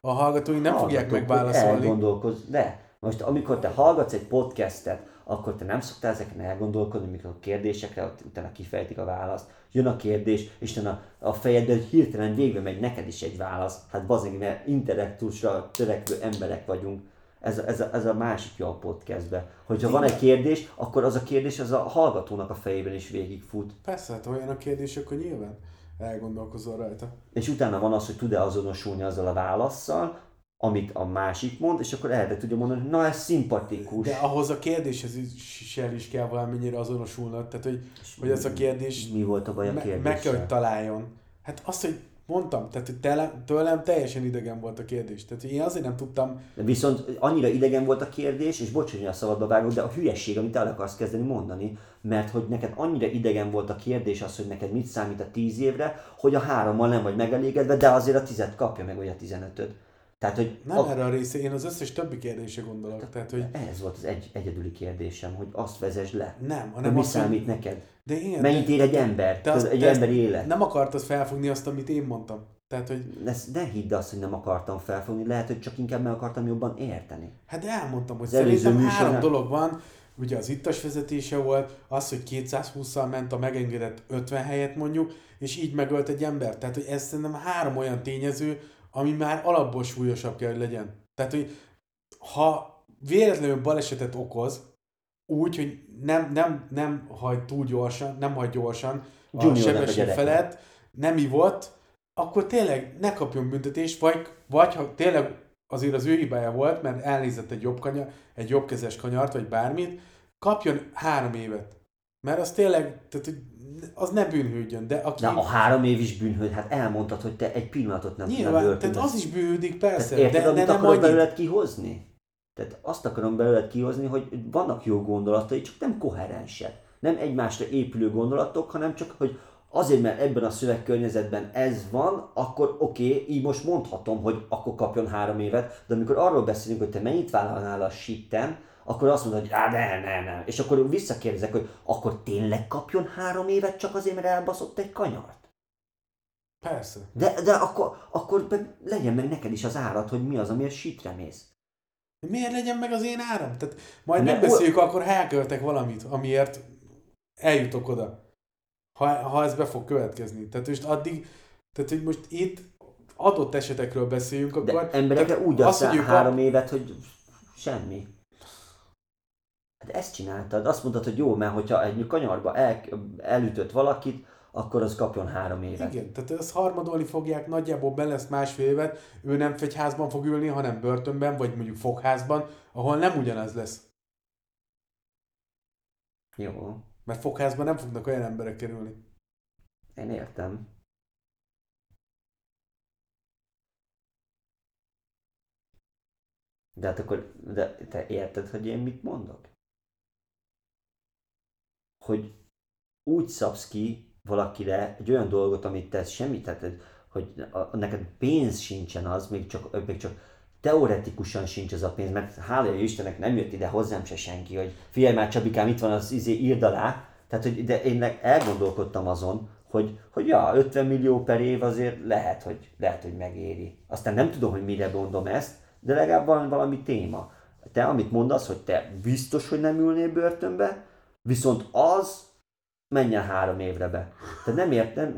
a hallgatói nem fogják megválaszolni. Elgondolkozz, de most amikor te hallgatsz egy podcastet, akkor te nem szoktál ezeken elgondolkodni, amikor a kérdésekre utána kifejtik a választ, jön a kérdés, és a fejedben hirtelen végbe megy neked is egy válasz. Hát bazeg, mert intellektusra törekvő emberek vagyunk. Ez a másik jó a podcastben. Hogyha van egy kérdés, akkor az a kérdés az a hallgatónak a fejében is végigfut. Persze, hát olyan a kérdés, akkor nyilván elgondolkozol rajta. És utána van az, hogy tud-e azonosulni azzal a válasszal, amit a másik mond, és akkor erre tudja mondani, hogy na ez szimpatikus. De ahhoz a kérdéshez is kell valamennyire azonosulnod, tehát hogy ez a kérdés... Mi volt a baj a kérdéssel? Meg kell, hogy találjon. Hát azt, hogy mondtam, tehát hogy tőlem teljesen idegen volt a kérdés, tehát én azért nem tudtam... Viszont annyira idegen volt a kérdés, és bocs, hogy a szabadba vágok, de a hülyeség, amit el akarsz kezdeni mondani, mert hogy neked annyira idegen volt a kérdés az, hogy neked mit számít a 10 évre, hogy a 3-mal nem vagy megelégedve, de azért a 10-et kapja meg, vagy a 15-öt. Tehát, hogy nem erre a része, én az összes többi kérdésre gondolok. Tehát, hogy ez volt az egyedüli kérdésem, hogy azt vezesd le. Nem, hanem mi számít neked? Mennyit ér egy ember? Egy emberi élet. Nem akartad felfogni azt, amit én mondtam. Tehát, hogy... Ne hidd azt, hogy nem akartam felfogni, lehet, hogy csak inkább meg akartam jobban érteni. Hát elmondtam, hogy szerintem 3 dolog van, ugye az ittas vezetése volt, az, hogy 220-szal ment a megengedett 50 helyet mondjuk, és így megölt egy ember. Tehát, hogy ez szerintem 3 olyan tényező, ami már alapból súlyosabb kell, hogy legyen. Tehát, hogy ha véletlenül balesetet okoz, úgy, hogy nem hagy túl gyorsan, nem hagy gyorsan a sebesség felett, nem ivott, akkor tényleg ne kapjon büntetést, vagy ha tényleg azért az ő hibája volt, mert elnézett egy jobbkezes kanyart, vagy bármit, kapjon 3 évet. Mert az tényleg, tehát, az ne bűnhődjön, de aki... Na, a 3 év is bűnhőd, hát elmondtad, hogy te egy pillanatot nem bűnhődöd. Nyilván, tehát az is bűnhődik, persze. Tehát érted, amit akarod belőled kihozni? Tehát azt akarom belőled kihozni, hogy vannak jó gondolatai, csak nem koherensek. Nem egymásra épülő gondolatok, hanem csak, hogy azért, mert ebben a szövegkörnyezetben ez van, akkor oké, így most mondhatom, hogy akkor kapjon 3 évet, de amikor arról beszélünk, hogy te mennyit vállalnál a shitten, akkor azt mondod, hogy nem. És akkor visszakérdezek, hogy akkor tényleg kapjon 3 évet csak azért, mert elbaszott egy kanyart? Persze. De akkor legyen meg neked is az árad, hogy mi az, amiért sítre mész. Miért legyen meg az én áram? Tehát majd megbeszéljük, akkor ha elköltek valamit, amiért eljutok oda. Ha ez be fog következni. Tehát most addig, hogy most itt adott esetekről beszéljünk, akkor... De emberekre úgy adtál 3 évet, hogy semmi. Hát ezt csináltad. Azt mondtad, hogy jó, mert hogyha egy kanyarba elütött valakit, akkor az kapjon 3 évet. Igen, tehát ezt harmadolni fogják, nagyjából be lesz 1,5 évet, ő nem fegyházban fog ülni, hanem börtönben, vagy mondjuk fogházban, ahol nem ugyanaz lesz. Jó. Mert fogházban nem fognak olyan emberek kerülni. Én értem. De hát akkor te érted, hogy én mit mondok? Hogy úgy szabsz ki valakire egy olyan dolgot, amit te semmit tetted, hogy neked pénz sincsen az, még csak teoretikusan sincs az a pénz, mert hála Istennek nem jött ide hozzám se senki, hogy figyelj már Csabikám, itt van az írd alá, tehát hogy de én elgondolkodtam azon, hogy ja, 50 millió per év azért lehet, hogy megéri. Aztán nem tudom, hogy mire mondom ezt, de legalább van valami téma. Te amit mondasz, hogy te biztos, hogy nem ülnél börtönbe, viszont az menjen 3 évre be. Tehát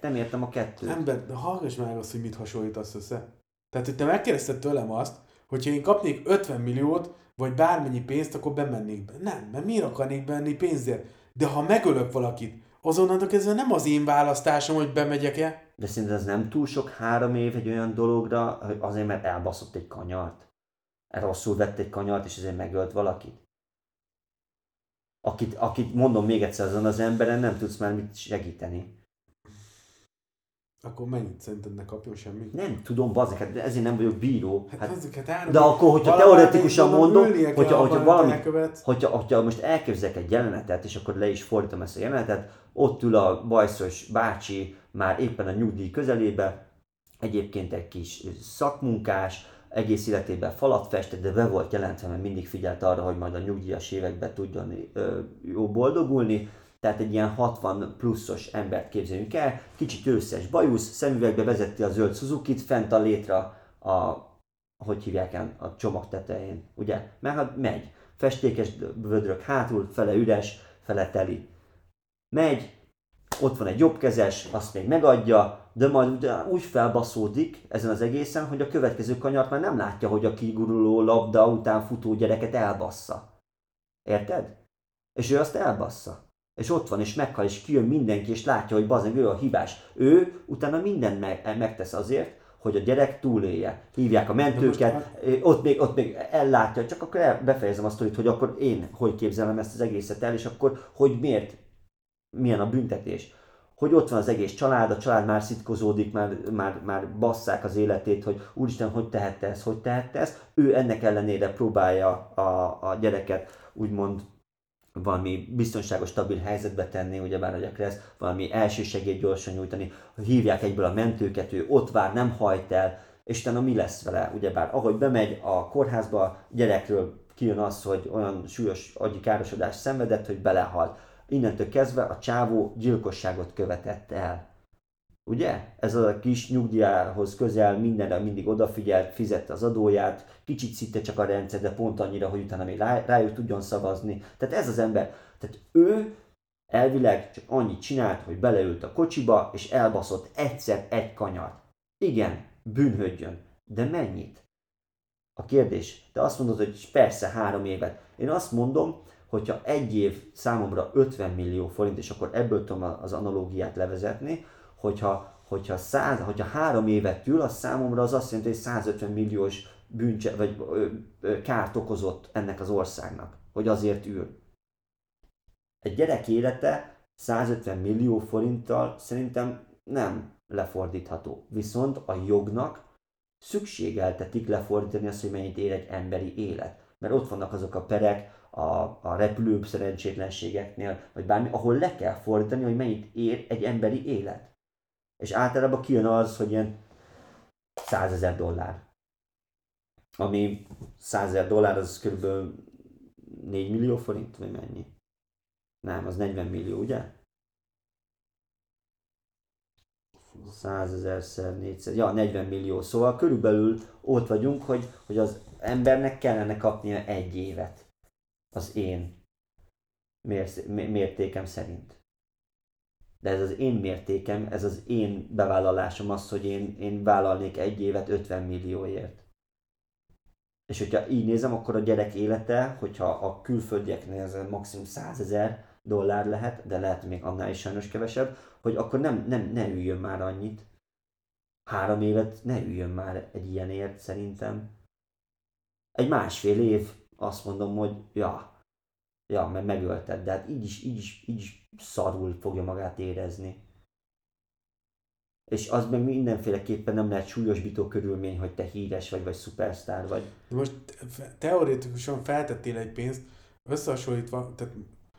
nem értem a kettőt. Ember, de hallgass már azt, hogy mit hasonlítasz össze. Tehát, hogy te megkérdezted tőlem azt, hogyha én kapnék 50 milliót, vagy bármennyi pénzt, akkor bemennék be. Nem, mert miért akarnék benni pénzért? De ha megölök valakit, azonnantól kezdve nem az én választásom, hogy bemegyek-e. De szerintem ez nem túl sok 3 év egy olyan dologra, hogy azért, mert elbaszott egy kanyart. Rosszul vett egy kanyart, és azért megölt valakit. Akit mondom még egyszer, azon az emberen nem tudsz már mit segíteni. Akkor mennyit szerinted ne kapjon semmit? Nem tudom, bazzik, hát ezért nem vagyok bíró. De akkor, hogyha teoretikusan mondom, hogyha most elképzelek egy jelenetet, és akkor le is fordítom ezt a jelenetet, ott ül a bajszos bácsi már éppen a nyugdíj közelébe, egyébként egy kis szakmunkás, egész életében falat festett, de be volt jelentve, mert mindig figyelt arra, hogy majd a nyugdíjas években tudjon jó boldogulni. Tehát egy ilyen 60 pluszos embert képzeljünk el, kicsit őszes bajusz, szemüvegbe vezeti a zöld Suzukit, fent a létre hogy hívják el, a csomag tetején, ugye? Mert hát megy. Festékes vödrök hátul, fele üres, fele teli. Megy, ott van egy jobbkezes, azt még megadja, de majd úgy felbaszódik ezen az egészen, hogy a következő kanyart már nem látja, hogy a kiguruló labda után futó gyereket elbassza. Érted? És ő azt elbassza. És ott van, és meghal, és kijön mindenki, és látja, hogy bazeg, ő a hibás. Ő utána mindent megtesz azért, hogy a gyerek túlélje. Hívják a mentőket, ott még ellátja, csak akkor befejezem a sztorit, hogy akkor én hogy képzelem ezt az egészet el, és akkor hogy miért, milyen a büntetés. Hogy ott van az egész család, a család már szitkozódik, már basszák az életét, hogy úristen, hogy tehette ezt. Ő ennek ellenére próbálja a gyereket úgymond valami biztonságos, stabil helyzetbe tenni, ugyebár, hogy a Kressz, valami elsősegélyt gyorsan nyújtani, hívják egyből a mentőket, ő ott vár, nem hajt el, és utána mi lesz vele, ugyebár, ahogy bemegy a kórházba, gyerekről kijön az, hogy olyan súlyos agyi károsodást szenvedett, hogy belehalt. Innentől kezdve a csávó gyilkosságot követett el. Ugye? Ez a kis nyugdíjához közel, mindenre mindig odafigyelt, fizette az adóját, kicsit szitte csak a rendszer, de pont annyira, hogy utána még rájuk tudjon szavazni. Tehát ez az ember, tehát ő elvileg csak annyit csinált, hogy beleült a kocsiba, és elbaszott egyszer egy kanyart. Igen, bűnhődjön, de mennyit? A kérdés, te azt mondod, hogy persze 3 évet. Én azt mondom, hogyha egy év számomra 50 millió forint, és akkor ebből tudom az analógiát levezetni, hogyha 3 évet ül, az számomra az azt jelenti, hogy 150 milliós kárt okozott ennek az országnak, hogy azért ül. Egy gyerek élete 150 millió forinttal szerintem nem lefordítható. Viszont a jognak szükségeltetik lefordítani azt, hogy mennyit ér egy emberi élet. Mert ott vannak azok a perek, a repülőbb szerencsétlenségeknél, vagy bármi, ahol le kell fordítani, hogy mennyit ér egy emberi élet. És általában kijön az, hogy ilyen $100,000. Ami $100,000 az kb. 4 millió forint, vagy mennyi? Nem, az 40 millió, ugye? 100,000 × 400, ja 40 millió. Szóval körülbelül ott vagyunk, hogy az embernek kellene kapnia egy évet. Az én mértékem szerint. De ez az én mértékem, ez az én bevállalásom az, hogy én vállalnék egy évet 50 millióért. És hogyha így nézem, akkor a gyerek élete, hogyha a külföldieknél ez maximum $100,000 lehet, de lehet még annál is sajnos kevesebb, hogy akkor ne üljön már annyit. 3 évet ne üljön már egy ilyenért szerintem. Egy 1,5 év. Azt mondom, hogy ja, mert megölted, de hát így is szarul fogja magát érezni. És az meg mindenféleképpen nem lehet súlyosbító körülmény, hogy te híres vagy szupersztár vagy. Most teoretikusan feltettél egy pénzt, összehasonlítva, tehát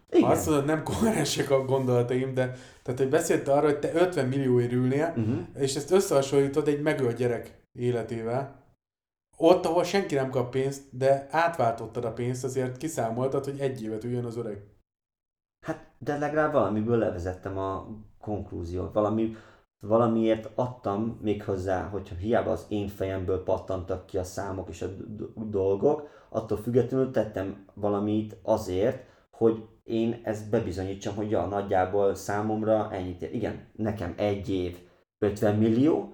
igen. Azt mondod, nem koherensek a gondolataim, de tehát, hogy beszélte arra, hogy te 50 millióért ülnél, és ezt összehasonlítod egy megölt gyerek életével. Ott, ahol senki nem kap pénzt, de átváltottad a pénzt, azért kiszámoltad, hogy 1 évet üljön az öreg. Hát, de legalább valamiből levezettem a konklúziót. Valamiért adtam még hozzá, hogyha hiába az én fejemből pattantak ki a számok és a dolgok, attól függetlenül tettem valamit azért, hogy én ezt bebizonyítsam, hogy ja, nagyjából számomra ennyit ér. Igen, nekem 1 év 50 millió,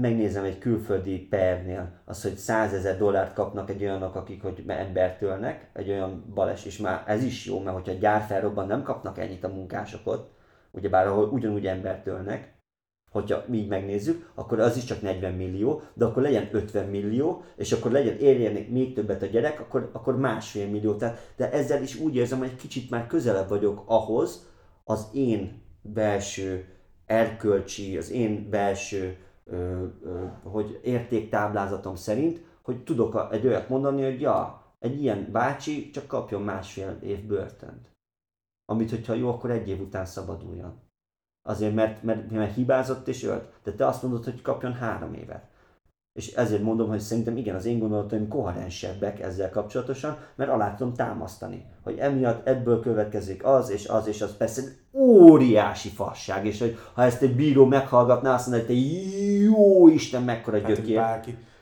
megnézem egy külföldi pernél az, hogy $100,000 kapnak egy olyanok, akik hogy embert ölnek, egy olyan baleset, és már ez is jó, mert hogyha a gyár felrobban, nem kapnak ennyit a munkások ott, ugyebár ahol ugyanúgy embert ölnek, hogyha így megnézzük, akkor az is csak 40 millió, de akkor legyen 50 millió, és akkor érjenek még többet a gyerek, akkor 1,5 millió. Tehát, de ezzel is úgy érzem, hogy egy kicsit már közelebb vagyok ahhoz, az én belső erkölcsi, az én belső hogy értéktáblázatom szerint, hogy tudok egy olyat mondani, hogy ja, egy ilyen bácsi csak kapjon 1,5 év börtönt. Amit, hogyha jó, akkor 1 év után szabaduljon. Azért, mert hibázott és ölt. De te azt mondod, hogy kapjon 3 évet. És ezért mondom, hogy szerintem igen, az én gondolataim koherensebbek ezzel kapcsolatosan, mert alá tudom támasztani, hogy emiatt ebből következik az és az és az. Persze egy óriási fasság, és hogy ha ezt egy bíró meghallgatná, azt mondaná, hogy te jó Isten, mekkora gyökér.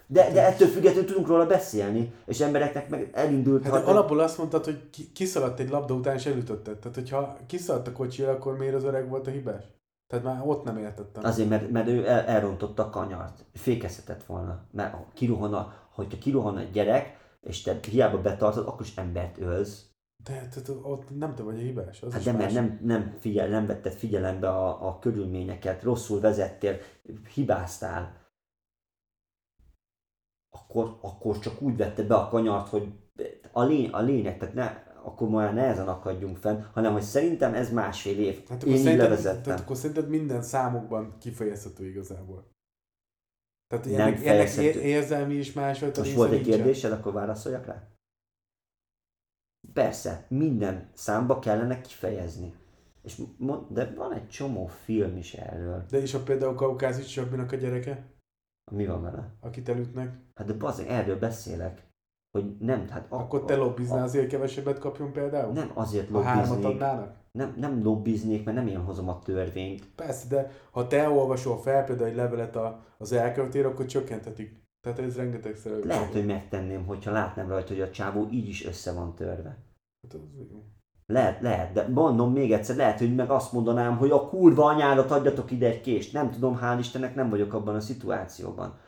De ettől függetlenül tudunk róla beszélni, és embereknek meg elindult... Hát alapból azt mondtad, hogy kiszaladt egy labda után és elütötted. Tehát, hogyha kiszaladt a kocsira, akkor miért az öreg volt a hibás? Tehát már ott nem értettem. Azért, mert ő elrontotta a kanyart. Fékezhetett volna. Mert hogyha kirohan a gyerek, és te hiába betartod, akkor is embert ölsz. De ott nem te vagy a hibás. Az hát de mert nem vetted figyelembe a körülményeket, rosszul vezettél, hibáztál. Akkor csak úgy vette be a kanyart, hogy a lényeg, tehát akkor már nehezen akadjunk fenn, hanem hogy szerintem ez másfél év. Hát én így levezettem. Tehát akkor szerinted minden számokban kifejezhető igazából. Tehát ennek érzelmi is máshogy. Most volt egy kérdésed, akkor válaszoljak rá? Persze, minden számba kellene kifejezni. De van egy csomó film is erről. De és például Kaukázusi Csabinak a gyereke? Mi van vele? Akit elütnek? Hát de bazdmeg, erről beszélek. Hogy nem, hát akkor te lobbiznál azért kevesebbet kapjon például? Nem azért lobbiznék. A hármat adnának? Nem lobbiznék, mert nem én hozom a törvényt. Persze, de ha te olvasol fel például egy levelet az elkövetőre, akkor csökkentetik. Tehát ez rengeteg szerelő. Lehet, hogy megtenném, hogyha látnám rajta, hogy a csávó így is össze van törve. Hát az jó. Lehet, de mondom még egyszer, lehet, hogy meg azt mondanám, hogy a kurva anyádat adjatok ide egy kést. Nem tudom, hál' Istennek nem vagyok abban a szituációban.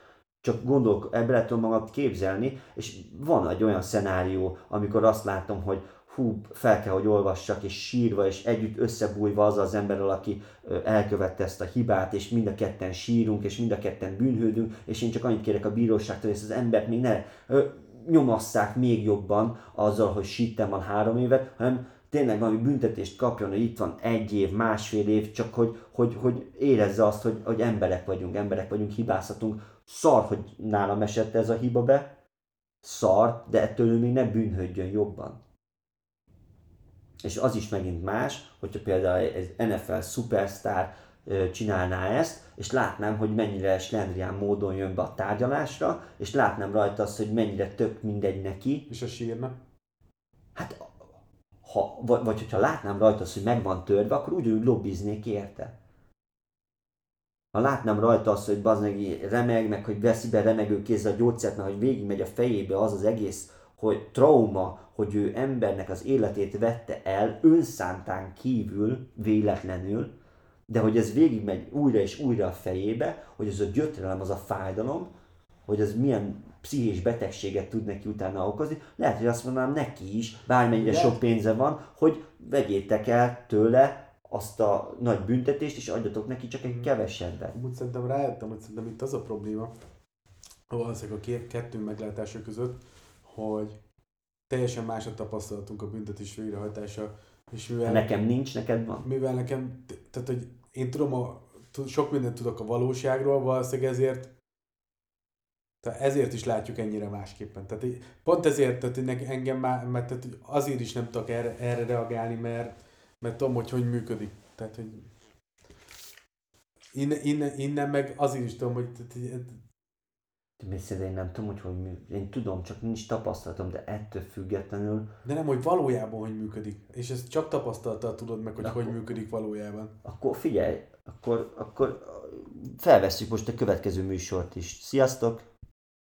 Csak gondolok, ebbe le tudom magamat képzelni, és van egy olyan szenárió, amikor azt látom, hogy hú, fel kell, hogy olvassak, és sírva, és együtt összebújva azzal az emberrel, aki elkövette ezt a hibát, és mind a ketten sírunk, és mind a ketten bűnhődünk, és én csak annyit kérek a bíróságtól, hogy ezt az embert még ne nyomasszák még jobban azzal, hogy sitten van 3 évet, hanem tényleg valami büntetést kapjon, hogy itt van 1 év, 1,5 év, csak hogy érezze azt, hogy emberek vagyunk, hibázhatunk. Szar, hogy nálam esett ez a hiba be, szar, de ettől ő még ne bűnhődjön jobban. És az is megint más, hogyha például egy NFL szupersztár csinálná ezt, és látnám, hogy mennyire slendrián módon jön be a tárgyalásra, és látnám rajta azt, hogy mennyire tök mindegy neki. És a sírna? Hát, vagy hogyha látnám rajta azt, hogy meg van törve, akkor úgy lobbiznék érte. Ha látnám rajta azt, hogy bazdmeg remeg, meg hogy veszi be remegő kézzel a gyógyszert, mert hogy végigmegy a fejébe az az egész, hogy trauma, hogy ő embernek az életét vette el önszántán kívül, véletlenül, de hogy ez végigmegy újra és újra a fejébe, hogy ez a gyötrelem, az a fájdalom, hogy ez milyen pszichés betegséget tud neki utána okozni, lehet, hogy azt mondanám neki is, bármennyire sok pénze van, hogy vegyétek el tőle azt a nagy büntetést, és adjatok neki csak egy kevesebbet. Úgy szerintem rájöttem, hogy szerintem itt az a probléma, valószínűleg a kettőnk meglátása között, hogy teljesen más a tapasztalatunk a büntetés végrehajtása. És mivel nekem nincs, neked van? Mivel nekem, tehát hogy én tudom, sok mindent tudok a valóságról, valószínűleg ezért is látjuk ennyire másképpen. Tehát pont ezért, tehát engem már, mert azért is nem tudok erre reagálni, mert tudom, hogy működik. Tehát, hogy innen meg azért is tudom, hogy... Én nem tudom, hogy működik. Én tudom, csak nincs tapasztalatom, de ettől függetlenül... De nem, hogy valójában hogy működik. És ezt csak tapasztalattal tudod meg, hogy akkor, hogy működik valójában. Akkor figyelj, akkor felvesszük most a következő műsort is. Sziasztok!